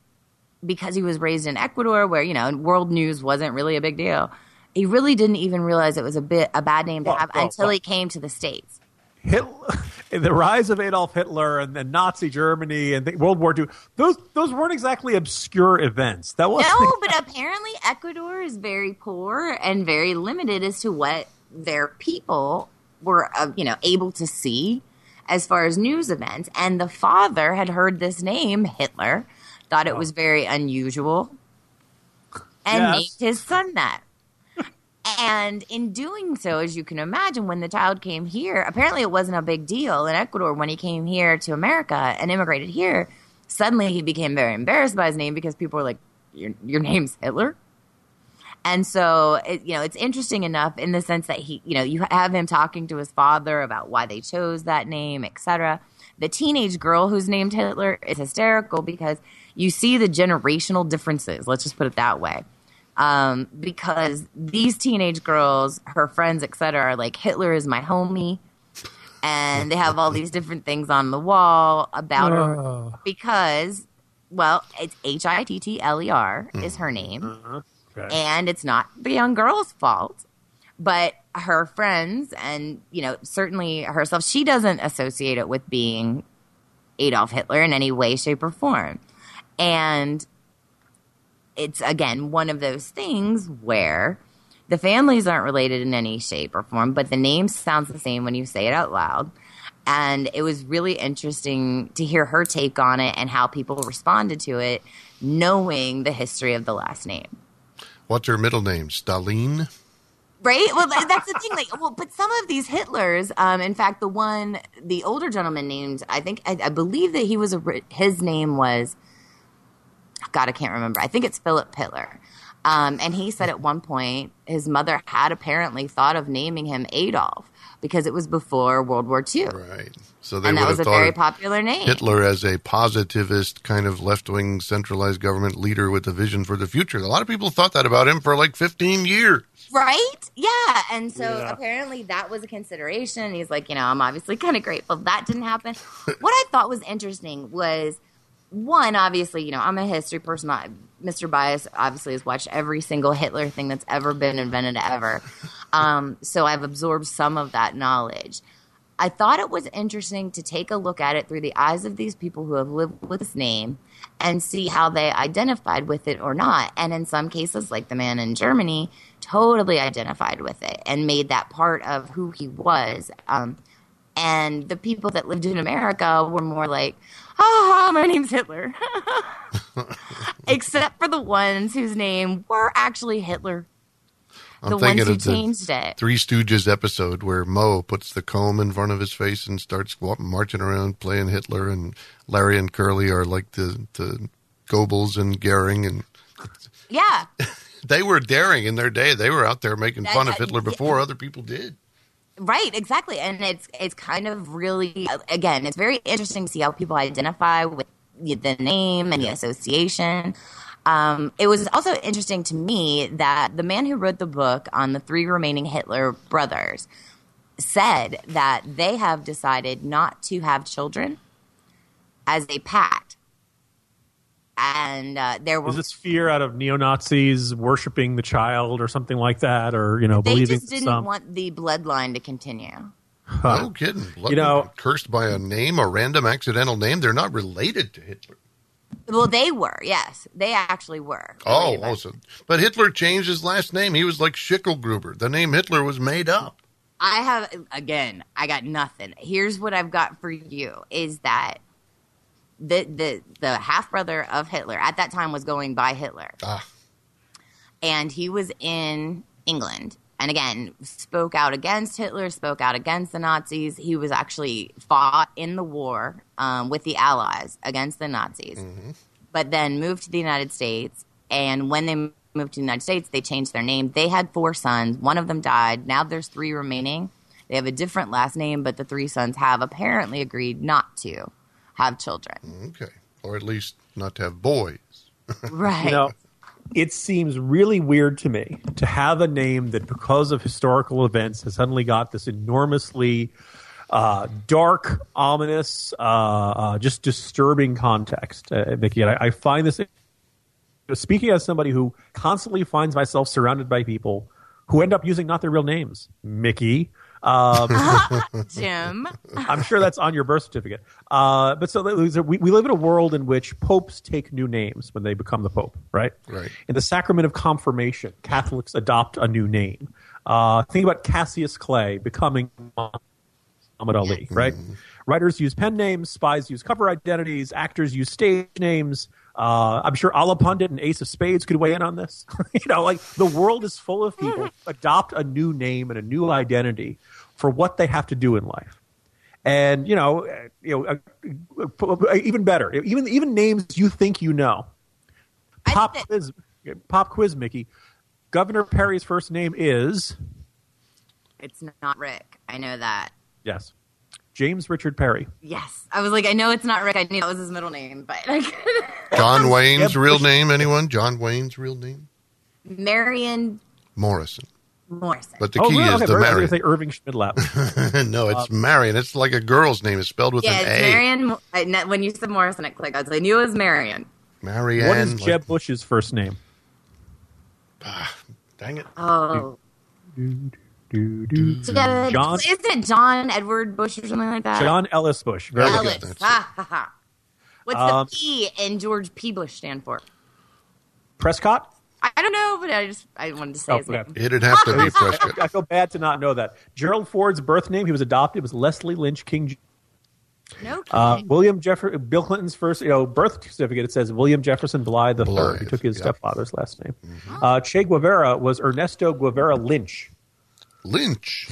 because he was raised in Ecuador where, you know, world news wasn't really a big deal. He really didn't even realize it was a bit a bad name to well, have well, until well. he came to the States. Hitler, the rise of Adolf Hitler and then Nazi Germany and the World War Two, those those weren't exactly obscure events. That was no, the- but apparently Ecuador is very poor and very limited as to what their people were, uh, you know, able to see as far as news events. And the father had heard this name, Hitler, thought it oh. was very unusual, and yes. named his son that. And in doing so, as you can imagine, when the child came here, apparently it wasn't a big deal in Ecuador when he came here to America and immigrated here. Suddenly he became very embarrassed by his name because people were like, your, your name's Hitler? And so, it, you know, it's interesting enough in the sense that he, you know, you have him talking to his father about why they chose that name, et cetera. The teenage girl who's named Hitler is hysterical because you see the generational differences. Let's just put it that way. Um, because these teenage girls, her friends, et cetera, are like, Hitler is my homie. And they have all these different things on the wall about oh. her because, well, it's H I T T L E R mm. is her name. Uh-huh. Okay. And it's not the young girl's fault. But her friends and, you know, certainly herself, she doesn't associate it with being Adolf Hitler in any way, shape, or form. And it's, again, one of those things where the families aren't related in any shape or form, but the name sounds the same when you say it out loud. And it was really interesting to hear her take on it and how people responded to it, knowing the history of the last name. What's her middle name? Stalin? Right? Well, that's the thing. Like, well, but some of these Hitlers, um, in fact, the one, the older gentleman named, I think, I, I believe that he was, a, his name was, God, I can't remember. I think it's Philip Hitler. Um, and he said at one point his mother had apparently thought of naming him Adolf because it was before World War Two. Right. So they and that was a very popular name. Hitler as a positivist kind of left-wing centralized government leader with a vision for the future. A lot of people thought that about him for like fifteen years. Right? Yeah. And so yeah. apparently that was a consideration. And he's like, you know, I'm obviously kind of grateful that didn't happen. What I thought was interesting was, one, obviously, you know, I'm a history person. I, Mister Bias obviously has watched every single Hitler thing that's ever been invented ever. Um, so I've absorbed some of that knowledge. I thought it was interesting to take a look at it through the eyes of these people who have lived with this name and see how they identified with it or not. And in some cases, like the man in Germany, totally identified with it and made that part of who he was. Um, and the people that lived in America were more like, oh, my name's Hitler. Except for the ones whose name were actually Hitler. I'm the ones who changed it. Three Stooges episode where Mo puts the comb in front of his face and starts marching around playing Hitler, and Larry and Curly are like the, the Goebbels and Goering. And yeah. They were daring in their day. They were out there making That's, fun of Hitler before yeah. other people did. Right, exactly. And it's it's kind of really, again, it's very interesting to see how people identify with the name and the association. Um, it was also interesting to me that the man who wrote the book on the three remaining Hitler brothers said that they have decided not to have children as a pact. And uh, there was this fear out of neo-Nazis worshiping the child or something like that, or, you know, they believing just didn't some... want the bloodline to continue. Huh. No kidding. Blood you know, cursed by a name, a random accidental name. They're not related to Hitler. Well, they were, yes. They actually were. Oh, awesome. But Hitler changed his last name. He was like Schickelgruber. The name Hitler was made up. I have, again, I got nothing. Here's what I've got for you is that the the, the half-brother of Hitler at that time was going by Hitler. Ah. And he was in England. And again, spoke out against Hitler, spoke out against the Nazis. He was actually fought in the war um, with the Allies against the Nazis, mm-hmm. but then moved to the United States. And when they moved to the United States, they changed their name. They had four sons. One of them died. Now there's three remaining. They have a different last name, but the three sons have apparently agreed not to have children. Okay. Or at least not to have boys. Right. No. It seems really weird to me to have a name that, because of historical events, has suddenly got this enormously uh, dark, ominous, uh, uh, just disturbing context, uh, Mickey. And I, I find this, speaking as somebody who constantly finds myself surrounded by people who end up using not their real names, Mickey. Um, Jim. I'm sure that's on your birth certificate. Uh, but so we, we live in a world in which popes take new names when they become the pope, right? Right. In the sacrament of confirmation, Catholics adopt a new name. Uh, think about Cassius Clay becoming Muhammad Ali, right? Mm. Writers use pen names, spies use cover identities, actors use stage names. Uh, I'm sure Ala Pundit and Ace of Spades could weigh in on this. You know, like the world is full of people who adopt a new name and a new identity for what they have to do in life. And, you know, you know, uh, even better, even even names you think you know. Pop that- quiz, pop quiz, Mickey. Governor Perry's first name is? It's not Rick. I know that. Yes. James Richard Perry. Yes. I was like, I know it's not Rick. I knew that was his middle name, but I couldn't. John Wayne's real name, anyone? John Wayne's real name? Marion Morrison. Morrison. But the oh, key really? is okay, the Marion. I was going to say Irving Schmidlap. No, it's um, Marion. It's like a girl's name. It's spelled with yeah, an A. Yeah, it's Marion. When you said Morrison, it clicked. I was like, I knew it was Marion. Marianne. What is Jeb like, Bush's first name? Ah, dang it. Oh. Dude. Do, do, so, uh, John, isn't it John Edward Bush or something like that? John Ellis Bush. Very Ellis. Good. Ha, ha, ha. What's um, the P in George P. Bush stand for? Prescott? I, I don't know, but I just I wanted to say oh, his okay. name. It'd have to be Prescott. I feel bad to not know that. Gerald Ford's birth name, he was adopted, was Leslie Lynch King. No kidding. Uh, William Jefferson, Bill Clinton's first, you know, birth certificate, it says William Jefferson Blythe the Third, who took his yep. stepfather's last name. Mm-hmm. Uh, Che Guevara was Ernesto Guevara Lynch. Lynch.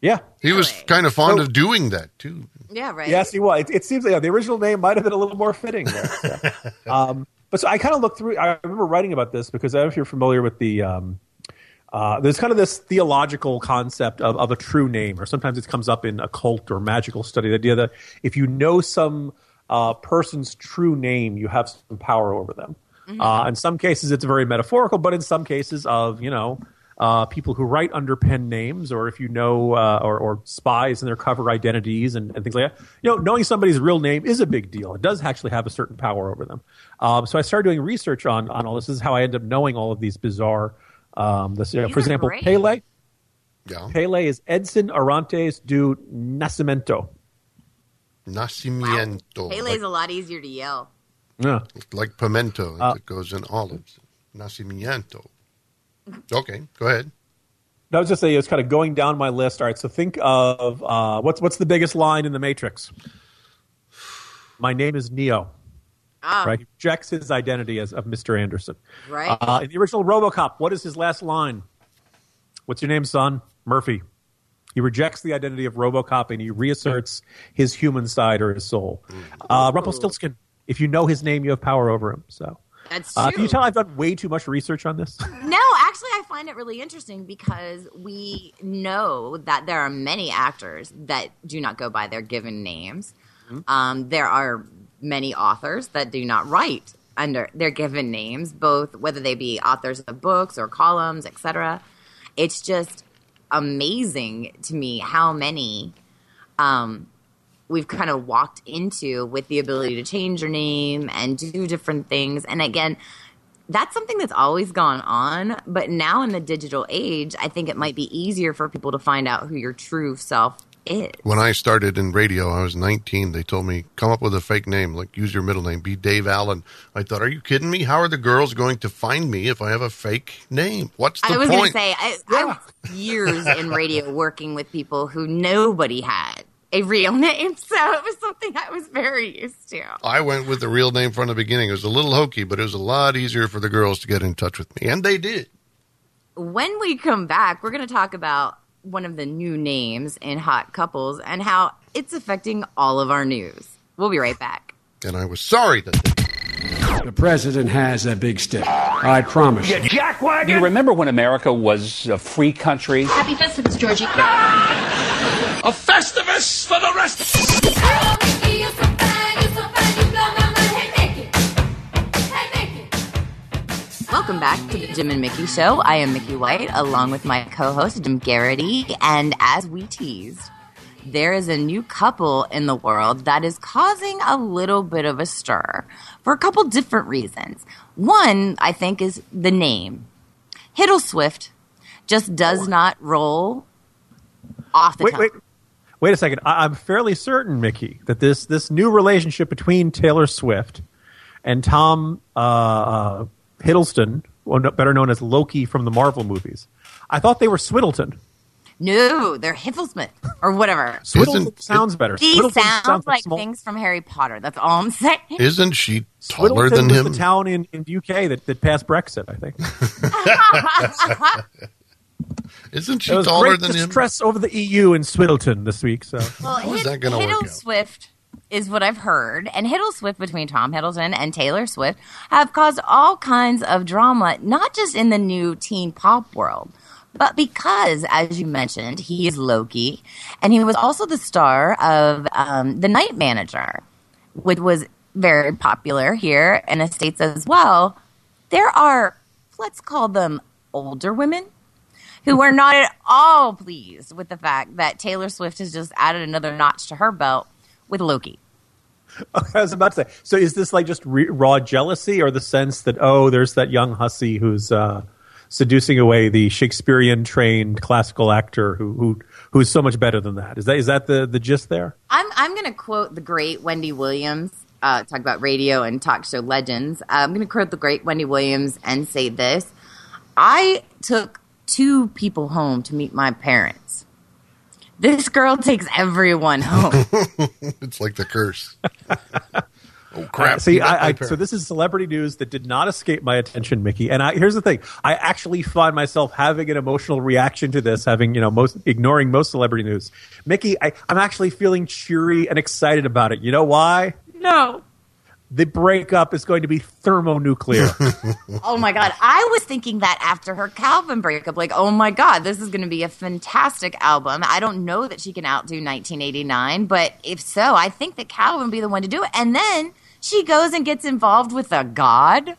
Yeah. He was right. kind of fond so, of doing that, too. Yeah, right. Yes, he was. It, it seems like yeah, the original name might have been a little more fitting there. So. um, But so I kind of looked through, I remember writing about this because I don't know if you're familiar with the, um, uh, there's kind of this theological concept of, of a true name, or sometimes it comes up in occult or magical study, the idea that if you know some uh, person's true name, you have some power over them. Mm-hmm. Uh, in some cases, it's very metaphorical, but in some cases of, you know, Uh, people who write under pen names, or if you know, uh, or, or spies and their cover identities and, and things like that. You know, knowing somebody's real name is a big deal. It does actually have a certain power over them. Um, so I started doing research on, on all this. This is how I end up knowing all of these bizarre. Um, this, you know, for example, great. Pele. Yeah. Pele is Edson Arantes do Nascimento. Nascimento. Wow. Pele is like, a lot easier to yell. Yeah. Like pimento. Uh, it goes in olives. Nascimento. Okay, go ahead. I was just saying, it's kind of going down my list. All right, so think of uh, what's what's the biggest line in The Matrix? My name is Neo. Ah. Right, he rejects his identity as of Mister Anderson. Right. Uh, in the original RoboCop, what is his last line? What's your name, son? Murphy. He rejects the identity of RoboCop and he reasserts his human side or his soul. Uh, Rumpelstiltskin. If you know his name, you have power over him. So. That's true. Uh, can you tell I've done way too much research on this? No, actually, I find it really interesting because we know that there are many actors that do not go by their given names. Mm-hmm. Um, there are many authors that do not write under their given names, both whether they be authors of books or columns, et cetera. It's just amazing to me how many um, we've kind of walked into with the ability to change your name and do different things. And again, that's something that's always gone on. But now in the digital age, I think it might be easier for people to find out who your true self is. When I started in radio, I was nineteen. They told me, come up with a fake name, like use your middle name, be Dave Allen. I thought, are you kidding me? How are the girls going to find me if I have a fake name? What's the point? I was going to say, I, yeah. I was years in radio working with people who nobody had a real name, so it was something I was very used to. I went with the real name from the beginning. It was a little hokey, but it was a lot easier for the girls to get in touch with me, and they did. When we come back, we're going to talk about one of the new names in hot couples and how it's affecting all of our news. We'll be right back. And I was sorry that they- the president has a big stick. I promise you. You jackwagon! You remember when America was a free country? Happy Festivus, Georgie. A Festivus for the rest of us. Welcome back to the Jim and Mickey Show. I am Mickey White, along with my co-host Jim Garrity. And as we teased, there is a new couple in the world that is causing a little bit of a stir for a couple different reasons. One, I think, is the name. Hiddle Swift just does not roll off the wait, top. Wait. Wait a second. I- I'm fairly certain, Mickey, that this this new relationship between Taylor Swift and Tom uh, Hiddleston, better known as Loki from the Marvel movies, I thought they were Swiddleton. No, they're Hifflesmith or whatever. Swiddleton sounds better. He sounds, sounds like small. Things from Harry Potter. That's all I'm saying. Isn't she taller than him? The town in, in the U K that, that passed Brexit, I think. Isn't she taller than him? There was great distress over the E U in Swiddleton this week. So. Well, Hid- is that going to work out? Hiddle Swift is what I've heard. And Hiddle Swift, between Tom Hiddleston and Taylor Swift, have caused all kinds of drama, not just in the new teen pop world, but because, as you mentioned, he is Loki. And he was also the star of um, The Night Manager, which was very popular here in the States as well. There are, let's call them older women, who are not at all pleased with the fact that Taylor Swift has just added another notch to her belt with Loki. I was about to say, so is this like just re- raw jealousy or the sense that, oh, there's that young hussy who's uh, seducing away the Shakespearean-trained classical actor who who who's so much better than that? Is that is that the, the gist there? I'm, I'm going to quote the great Wendy Williams, uh, talk about radio and talk show legends. Uh, I'm going to quote the great Wendy Williams and say this. I took two people home to meet my parents. This girl takes everyone home. It's like the curse. Oh, crap. Uh, see, I, I, so this is celebrity news that did not escape my attention, Mickey. And I, here's the thing. I actually find myself having an emotional reaction to this, having, you know, most ignoring most celebrity news. Mickey, I, I'm actually feeling cheery and excited about it. You know why? No. the breakup is going to be thermonuclear. Oh, my God. I was thinking that after her Calvin breakup. Like, oh, my God, this is going to be a fantastic album. I don't know that she can outdo nineteen eighty-nine, but if so, I think that Calvin would be the one to do it. And then she goes and gets involved with a god.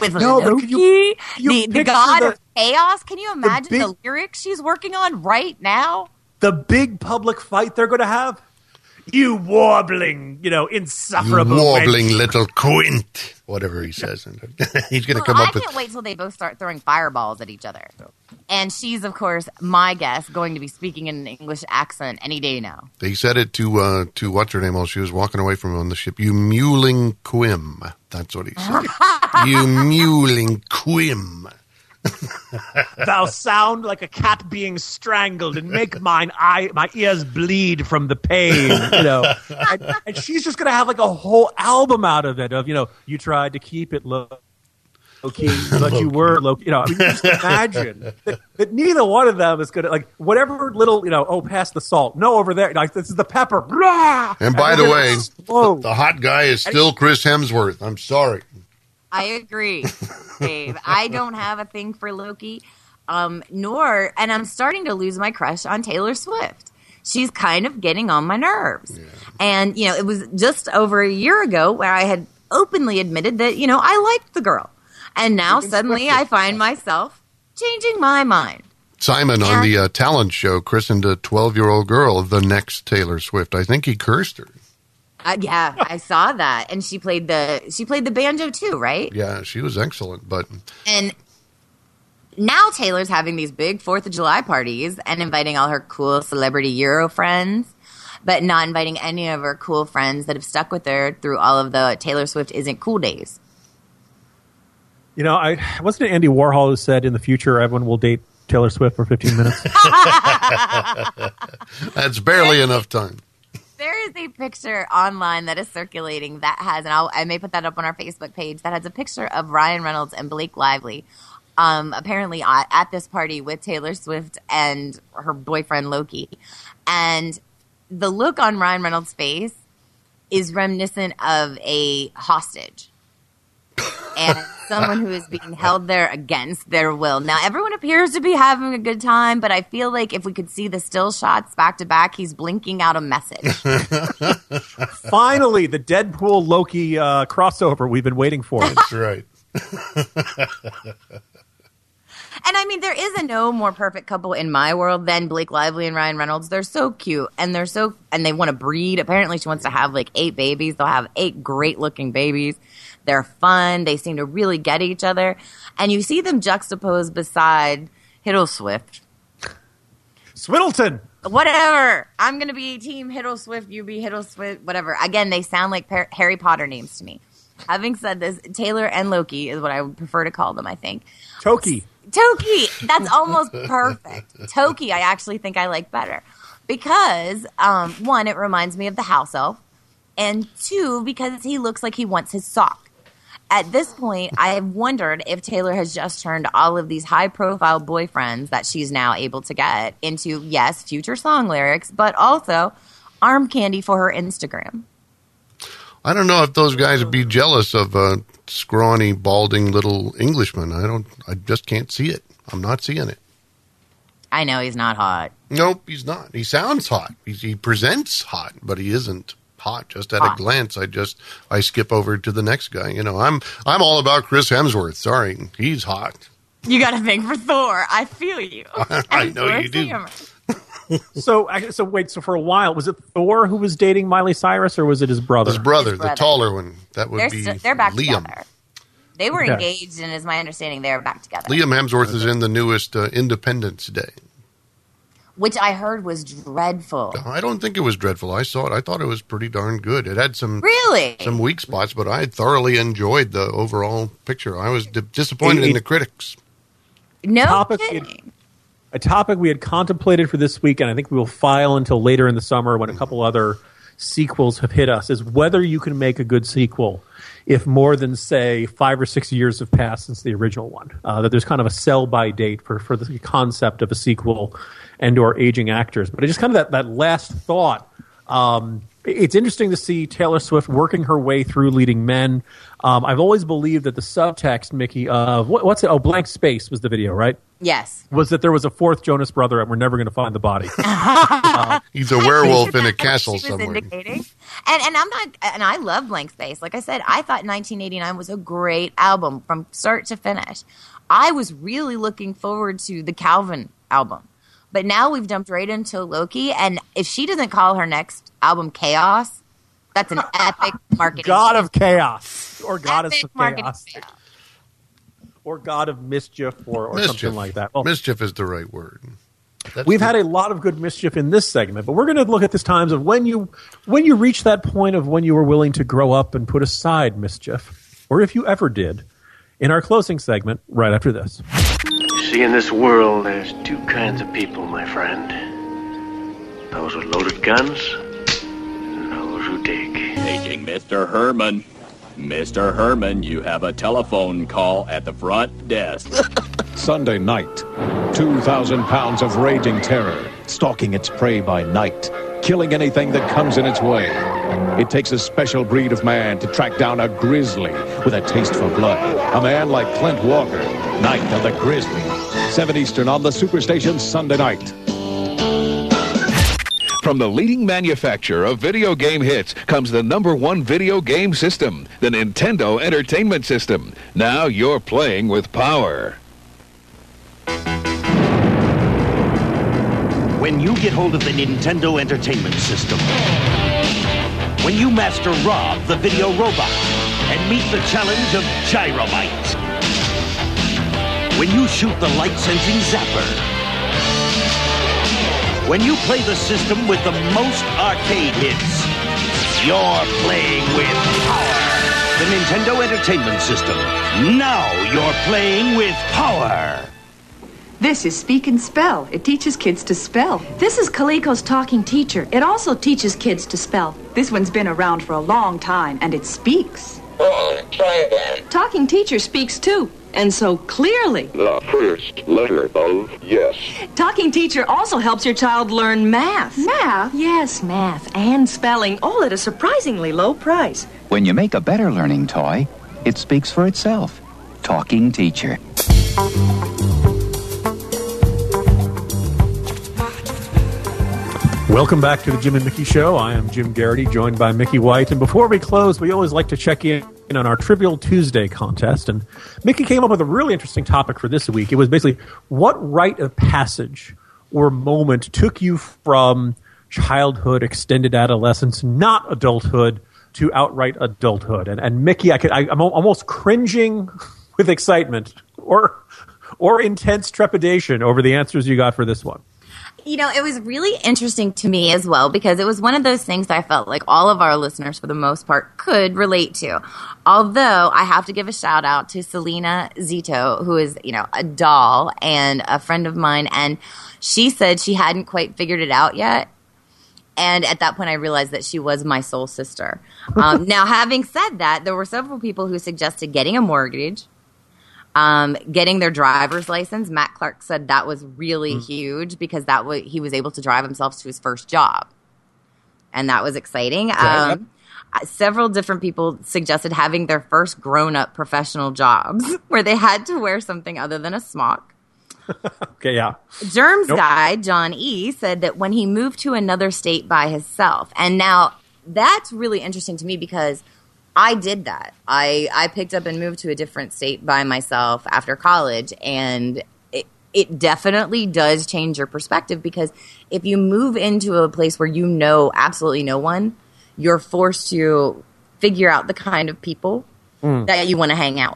With no, Loki, you, you the, the god the, of chaos. Can you imagine the, big, the lyrics she's working on right now? The big public fight they're going to have. You warbling, you know, insufferable. You warbling wench. Little quint. Whatever he says. He's going to well, come I up with. I can't wait till they both start throwing fireballs at each other. And she's, of course, my guess, going to be speaking in an English accent any day now. They said it to, uh, to what's her name while she was walking away from on the ship. You mewling quim. That's what he said. You mewling quim. Thou sound like a cat being strangled, and make mine eye, my ears bleed from the pain. You know, and, and she's just gonna have like a whole album out of it. Of you know, you tried to keep it low, low key, but you were low. You know, I mean, just imagine that, that neither one of them is gonna like whatever little you know. Oh, pass the salt. No, over there. Like this is the pepper. Blah! And by and the way, the, the hot guy is still and, Chris Hemsworth. I'm sorry. I agree, Dave. I don't have a thing for Loki, um, nor, and I'm starting to lose my crush on Taylor Swift. She's kind of getting on my nerves. Yeah. And, you know, it was just over a year ago where I had openly admitted that, you know, I liked the girl. And now suddenly I find myself changing my mind. Simon and, on the uh, talent show christened a twelve-year-old girl the next Taylor Swift. I think he cursed her. Uh, yeah, I saw that, and she played the she played the banjo too, right? Yeah, she was excellent. But and now Taylor's having these big Fourth of July parties and inviting all her cool celebrity Euro friends, but not inviting any of her cool friends that have stuck with her through all of the Taylor Swift isn't cool days. You know, I wasn't it Andy Warhol who said in the future everyone will date Taylor Swift for fifteen minutes. That's barely enough time. There is a picture online that is circulating that has, and I'll, I may put that up on our Facebook page, that has a picture of Ryan Reynolds and Blake Lively um, apparently at, at this party with Taylor Swift and her boyfriend Loki. And the look on Ryan Reynolds' face is reminiscent of a hostage and someone who is being held there against their will. Now, everyone appears to be having a good time, but I feel like if we could see the still shots back to back, he's blinking out a message. Finally, the Deadpool Loki uh, crossover we've been waiting for. That's right. And I mean, there is a no more perfect couple in my world than Blake Lively and Ryan Reynolds. They're so cute, and they're so, and they want to breed. Apparently, she wants to have like eight babies. They'll have eight great-looking babies. They're fun. They seem to really get each other, and you see them juxtaposed beside Hiddleswift, Swiddleton, whatever. I'm gonna be Team Hiddleswift. You be Hiddleswift. Whatever. Again, they sound like par- Harry Potter names to me. Having said this, Taylor and Loki is what I would prefer to call them. I think Toki. Toki, that's almost perfect. Toki, I actually think I like better because, um, one, it reminds me of the house elf, and two, because he looks like he wants his sock. At this point, I have wondered if Taylor has just turned all of these high-profile boyfriends that she's now able to get into, yes, future song lyrics, but also arm candy for her Instagram. I don't know if those guys would be jealous of a scrawny, balding little Englishman. I don't. I just can't see it. I'm not seeing it. I know he's not hot. Nope, he's not. He sounds hot. He, he presents hot, but he isn't hot. Just at hot. a glance, I just I skip over to the next guy. You know, I'm I'm all about Chris Hemsworth. Sorry, he's hot. You got a thing for Thor. I feel you. I, I know Thor you do. So, so wait. So for a while, was it Thor who was dating Miley Cyrus, or was it his brother? His brother, his brother. The taller one. That would they're be. St- they're back Liam. Together. They were okay. engaged, and as my understanding, they're back together. Liam Hemsworth okay. is in the newest uh, Independence Day, which I heard was dreadful. I don't think it was dreadful. I saw it. I thought it was pretty darn good. It had some really some weak spots, but I thoroughly enjoyed the overall picture. I was d- disappointed it, in the critics. No Topic kidding. It- A topic we had contemplated for this week, and I think we will file until later in the summer when a couple other sequels have hit us, is whether you can make a good sequel if more than, say, five or six years have passed since the original one. Uh, that there's kind of a sell-by date for, for the concept of a sequel and or aging actors. But it's just kind of that, that last thought. Um, it's interesting to see Taylor Swift working her way through leading men. Um, I've always believed that the subtext, Mickey, of what, what's it? Oh, Blank Space was the video, right? Yes. Was that there was a fourth Jonas Brother and we're never going to find the body. uh, He's a werewolf in a castle somewhere. Indicating. And and I'm not, and I love Blank Space. Like I said, I thought nineteen eighty-nine was a great album from start to finish. I was really looking forward to the Calvin album. But now we've dumped right into Loki, and if she doesn't call her next album Chaos, that's an epic marketing God of Chaos. Or Goddess of Chaos. Chaos. Or God of Mischief or, or mischief. something like that. Well, mischief is the right word. That's we've good. had a lot of good mischief in this segment, but we're going to look at this times of when you when you reach that point of when you were willing to grow up and put aside mischief, or if you ever did, in our closing segment right after this. See, in this world, there's two kinds of people, my friend. Those with loaded guns, and those who dig. Taking Mister Herman. Mister Herman, you have a telephone call at the front desk. Sunday night, two thousand pounds of raging terror, stalking its prey by night, killing anything that comes in its way. It takes a special breed of man to track down a grizzly with a taste for blood. A man like Clint Walker, Night of the Grizzly. seven Eastern on the Superstation Sunday night. From the leading manufacturer of video game hits comes the number one video game system, the Nintendo Entertainment System. Now you're playing with power. When you get hold of the Nintendo Entertainment System, when you master Rob the video robot and meet the challenge of Gyromite, when you shoot the light-sensing zapper, when you play the system with the most arcade hits, you're playing with power. The Nintendo Entertainment System. Now you're playing with power. This is Speak and Spell. It teaches kids to spell. This is Coleco's Talking Teacher. It also teaches kids to spell. This one's been around for a long time, and it speaks. Oh, try again. Talking Teacher speaks, too. And so clearly. The first letter of yes. Talking Teacher also helps your child learn math. Math? Yes, math and spelling, all at a surprisingly low price. When you make a better learning toy, it speaks for itself. Talking Teacher. Welcome back to the Jim and Mickey Show. I am Jim Garrity, joined by Mickey White. And before we close, we always like to check in on our Trivial Tuesday contest. And Mickey came up with a really interesting topic for this week. It was basically, what rite of passage or moment took you from childhood, extended adolescence, not adulthood, to outright adulthood? And, and Mickey, I could, I, I'm almost cringing with excitement or, or intense trepidation over the answers you got for this one. You know, it was really interesting to me as well because it was one of those things I felt like all of our listeners, for the most part, could relate to. Although I have to give a shout out to Selena Zito, who is, you know, a doll and a friend of mine. And she said she hadn't quite figured it out yet. And at that point, I realized that she was my soul sister. Um, now, having said that, there were several people who suggested getting a mortgage. Um, getting their driver's license. Matt Clark said that was really mm. huge because that w- he was able to drive himself to his first job. And that was exciting. Yeah. Um, several different people suggested having their first grown-up professional jobs where they had to wear something other than a smock. Okay, yeah. Germs nope. guy, John E., said that when he moved to another state by himself. And now that's really interesting to me because – I did that. I, I picked up and moved to a different state by myself after college, and it, it definitely does change your perspective because if you move into a place where you know absolutely no one, you're forced to figure out the kind of people mm. that you want to hang out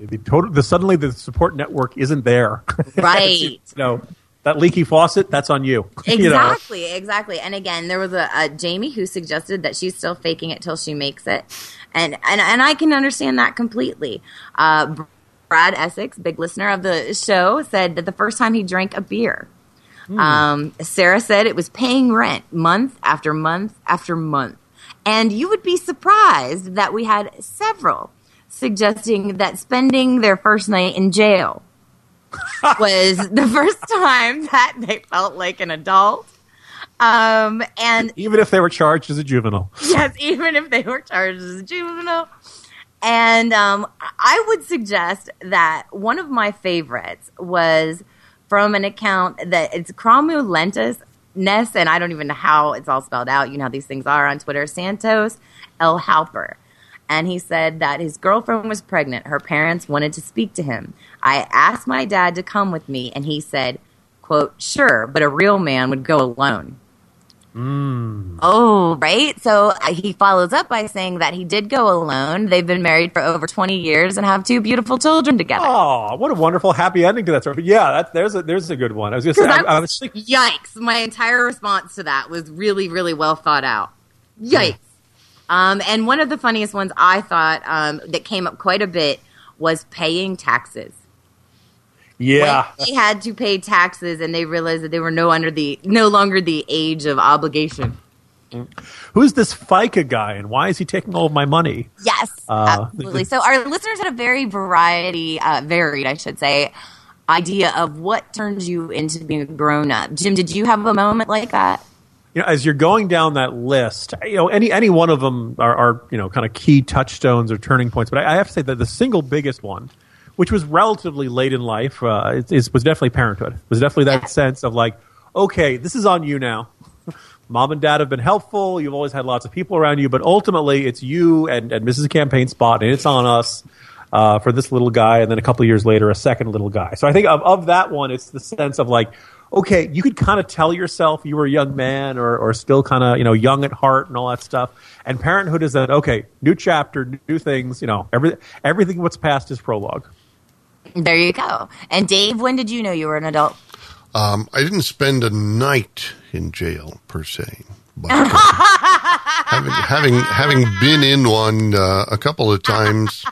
with. The total, the, suddenly the support network isn't there. Right. No. That leaky faucet, that's on you. Exactly, you know. exactly. And again, there was a, a Jamie who suggested that she's still faking it till she makes it. And and, and I can understand that completely. Uh, Brad Essex, big listener of the show, said that the first time he drank a beer. Mm. Um, Sarah said it was paying rent month after month after month. And you would be surprised that we had several suggesting that spending their first night in jail was the first time that they felt like an adult. Um, and even if they were charged as a juvenile. Yes, even if they were charged as a juvenile. And um, I would suggest that one of my favorites was from an account that it's Cromulentus Ness, and I don't even know how it's all spelled out. You know how these things are on Twitter. Santos L. Halper. And he said that his girlfriend was pregnant. Her parents wanted to speak to him. I asked my dad to come with me, and he said, quote, sure, but a real man would go alone. Mm. Oh, right? So he follows up by saying that he did go alone. They've been married for over twenty years and have two beautiful children together. Oh, what a wonderful happy ending to that story. But yeah, that, there's, a, there's a good one. I was going to say, I, I was, yikes. My entire response to that was really, really well thought out. Yikes. Mm. Um, and one of the funniest ones I thought um, that came up quite a bit was paying taxes. Yeah, when they had to pay taxes, and they realized that they were no under the no longer the age of obligation. Who's this FICA guy, and why is he taking all of my money? Yes, uh, absolutely. So our listeners had a very variety, uh, varied, I should say, idea of what turns you into being a grown up. Jim, did you have a moment like that? You know, as you're going down that list, you know, any any one of them are, are you know, kind of key touchstones or turning points. But I, I have to say that the single biggest one, which was relatively late in life, uh, it, it was definitely parenthood. It was definitely that yeah. sense of like, okay, this is on you now. Mom and dad have been helpful. You've always had lots of people around you. But ultimately, it's you and, and Missus Campaign Spot, and it's on us uh, for this little guy. And then a couple of years later, a second little guy. So I think of, of that one, it's the sense of like, okay, you could kind of tell yourself you were a young man or, or still kind of, you know, young at heart and all that stuff. And parenthood is that, okay, new chapter, new things, you know, every, everything what's past is prologue. There you go. And Dave, when did you know you were an adult? Um, I didn't spend a night in jail, per se. But, uh, having, having having been in one uh, a couple of times,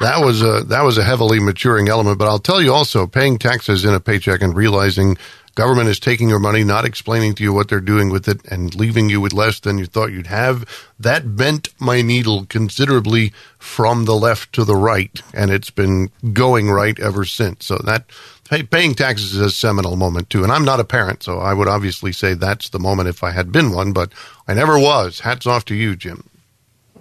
that was a that was a heavily maturing element. But I'll tell you also, paying taxes in a paycheck and realizing government is taking your money, not explaining to you what they're doing with it, and leaving you with less than you thought you'd have, that bent my needle considerably from the left to the right, and it's been going right ever since. So that pay, paying taxes is a seminal moment, too. And I'm not a parent, so I would obviously say that's the moment if I had been one, but I never was. Hats off to you, Jim.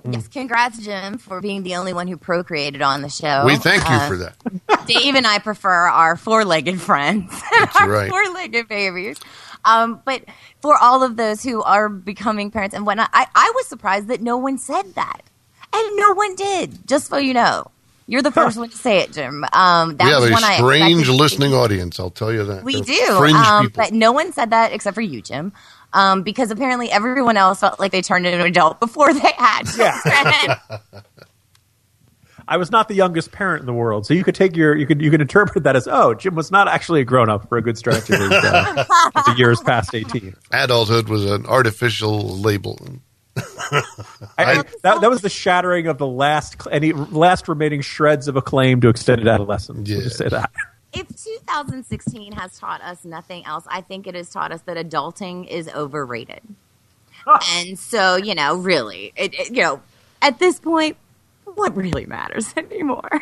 Yes, congrats, Jim, for being the only one who procreated on the show. We thank you uh, for that. Dave and I prefer our four-legged friends and our right. four-legged babies. Um, but for all of those who are becoming parents and whatnot, I, I was surprised that no one said that. And no one did, just so you know. You're the first one to say it, Jim. Um, that yeah, was one I we have a strange listening audience, I'll tell you that. We They're do, um, but no one said that except for you, Jim. Um, because apparently everyone else felt like they turned into an adult before they had children. Yeah. I was not the youngest parent in the world, so you could take your you could you could interpret that as, oh, Jim was not actually a grown up for a good stretch of his, uh, the years past eighteen. Adulthood was an artificial label. I, I, that, that was the shattering of the last any last remaining shreds of acclaim to extended adolescence. Yeah. We'll just say that. If two thousand sixteen has taught us nothing else, I think it has taught us that adulting is overrated. Huh. And so, you know, really, it, it, you know, at this point, what really matters anymore?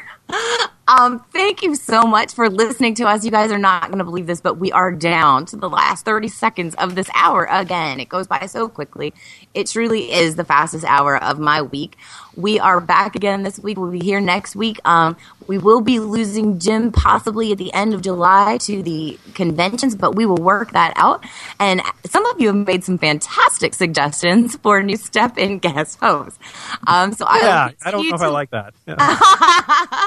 um, thank you so much for listening to us. You guys are not going to believe this, but we are down to the last thirty seconds of this hour. Again, it goes by so quickly. It truly is the fastest hour of my week. We are back again this week. We'll be here next week. Um, we will be losing Jim possibly at the end of July to the conventions, but we will work that out. And some of you have made some fantastic suggestions for new step-in guest hosts. Um, so yeah, I, I don't know to- if I like that. Yeah.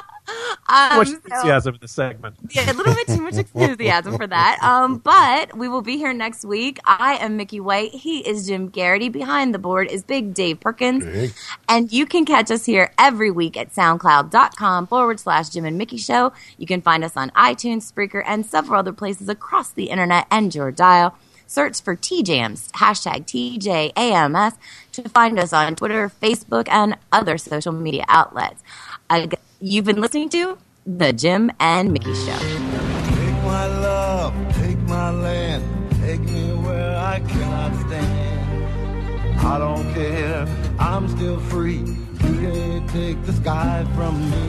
Um, too much enthusiasm so, in the segment. Yeah, a little bit too much enthusiasm for that. Um, but we will be here next week. I am Mickey White. He is Jim Garrity. Behind the board is Big Dave Perkins. Hey. And you can catch us here every week at soundcloud.com forward slash Jim and Mickey Show. You can find us on iTunes, Spreaker, and several other places across the internet and your dial. Search for T J A M S, hashtag T J A M S, to find us on Twitter, Facebook, and other social media outlets. I, You've been listening to The Jim and Mickey Show. Take my love, take my land, take me where I cannot stand. I don't care, I'm still free. You can't take the sky from me.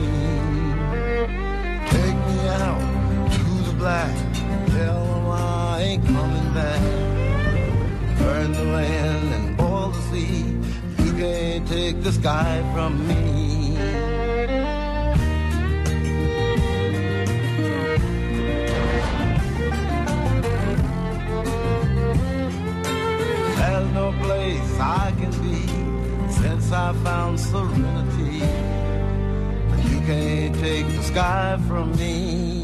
Take me out to the black, tell them I ain't coming back. sky from me. There's no place I can be since I found serenity. You can't take the sky from me.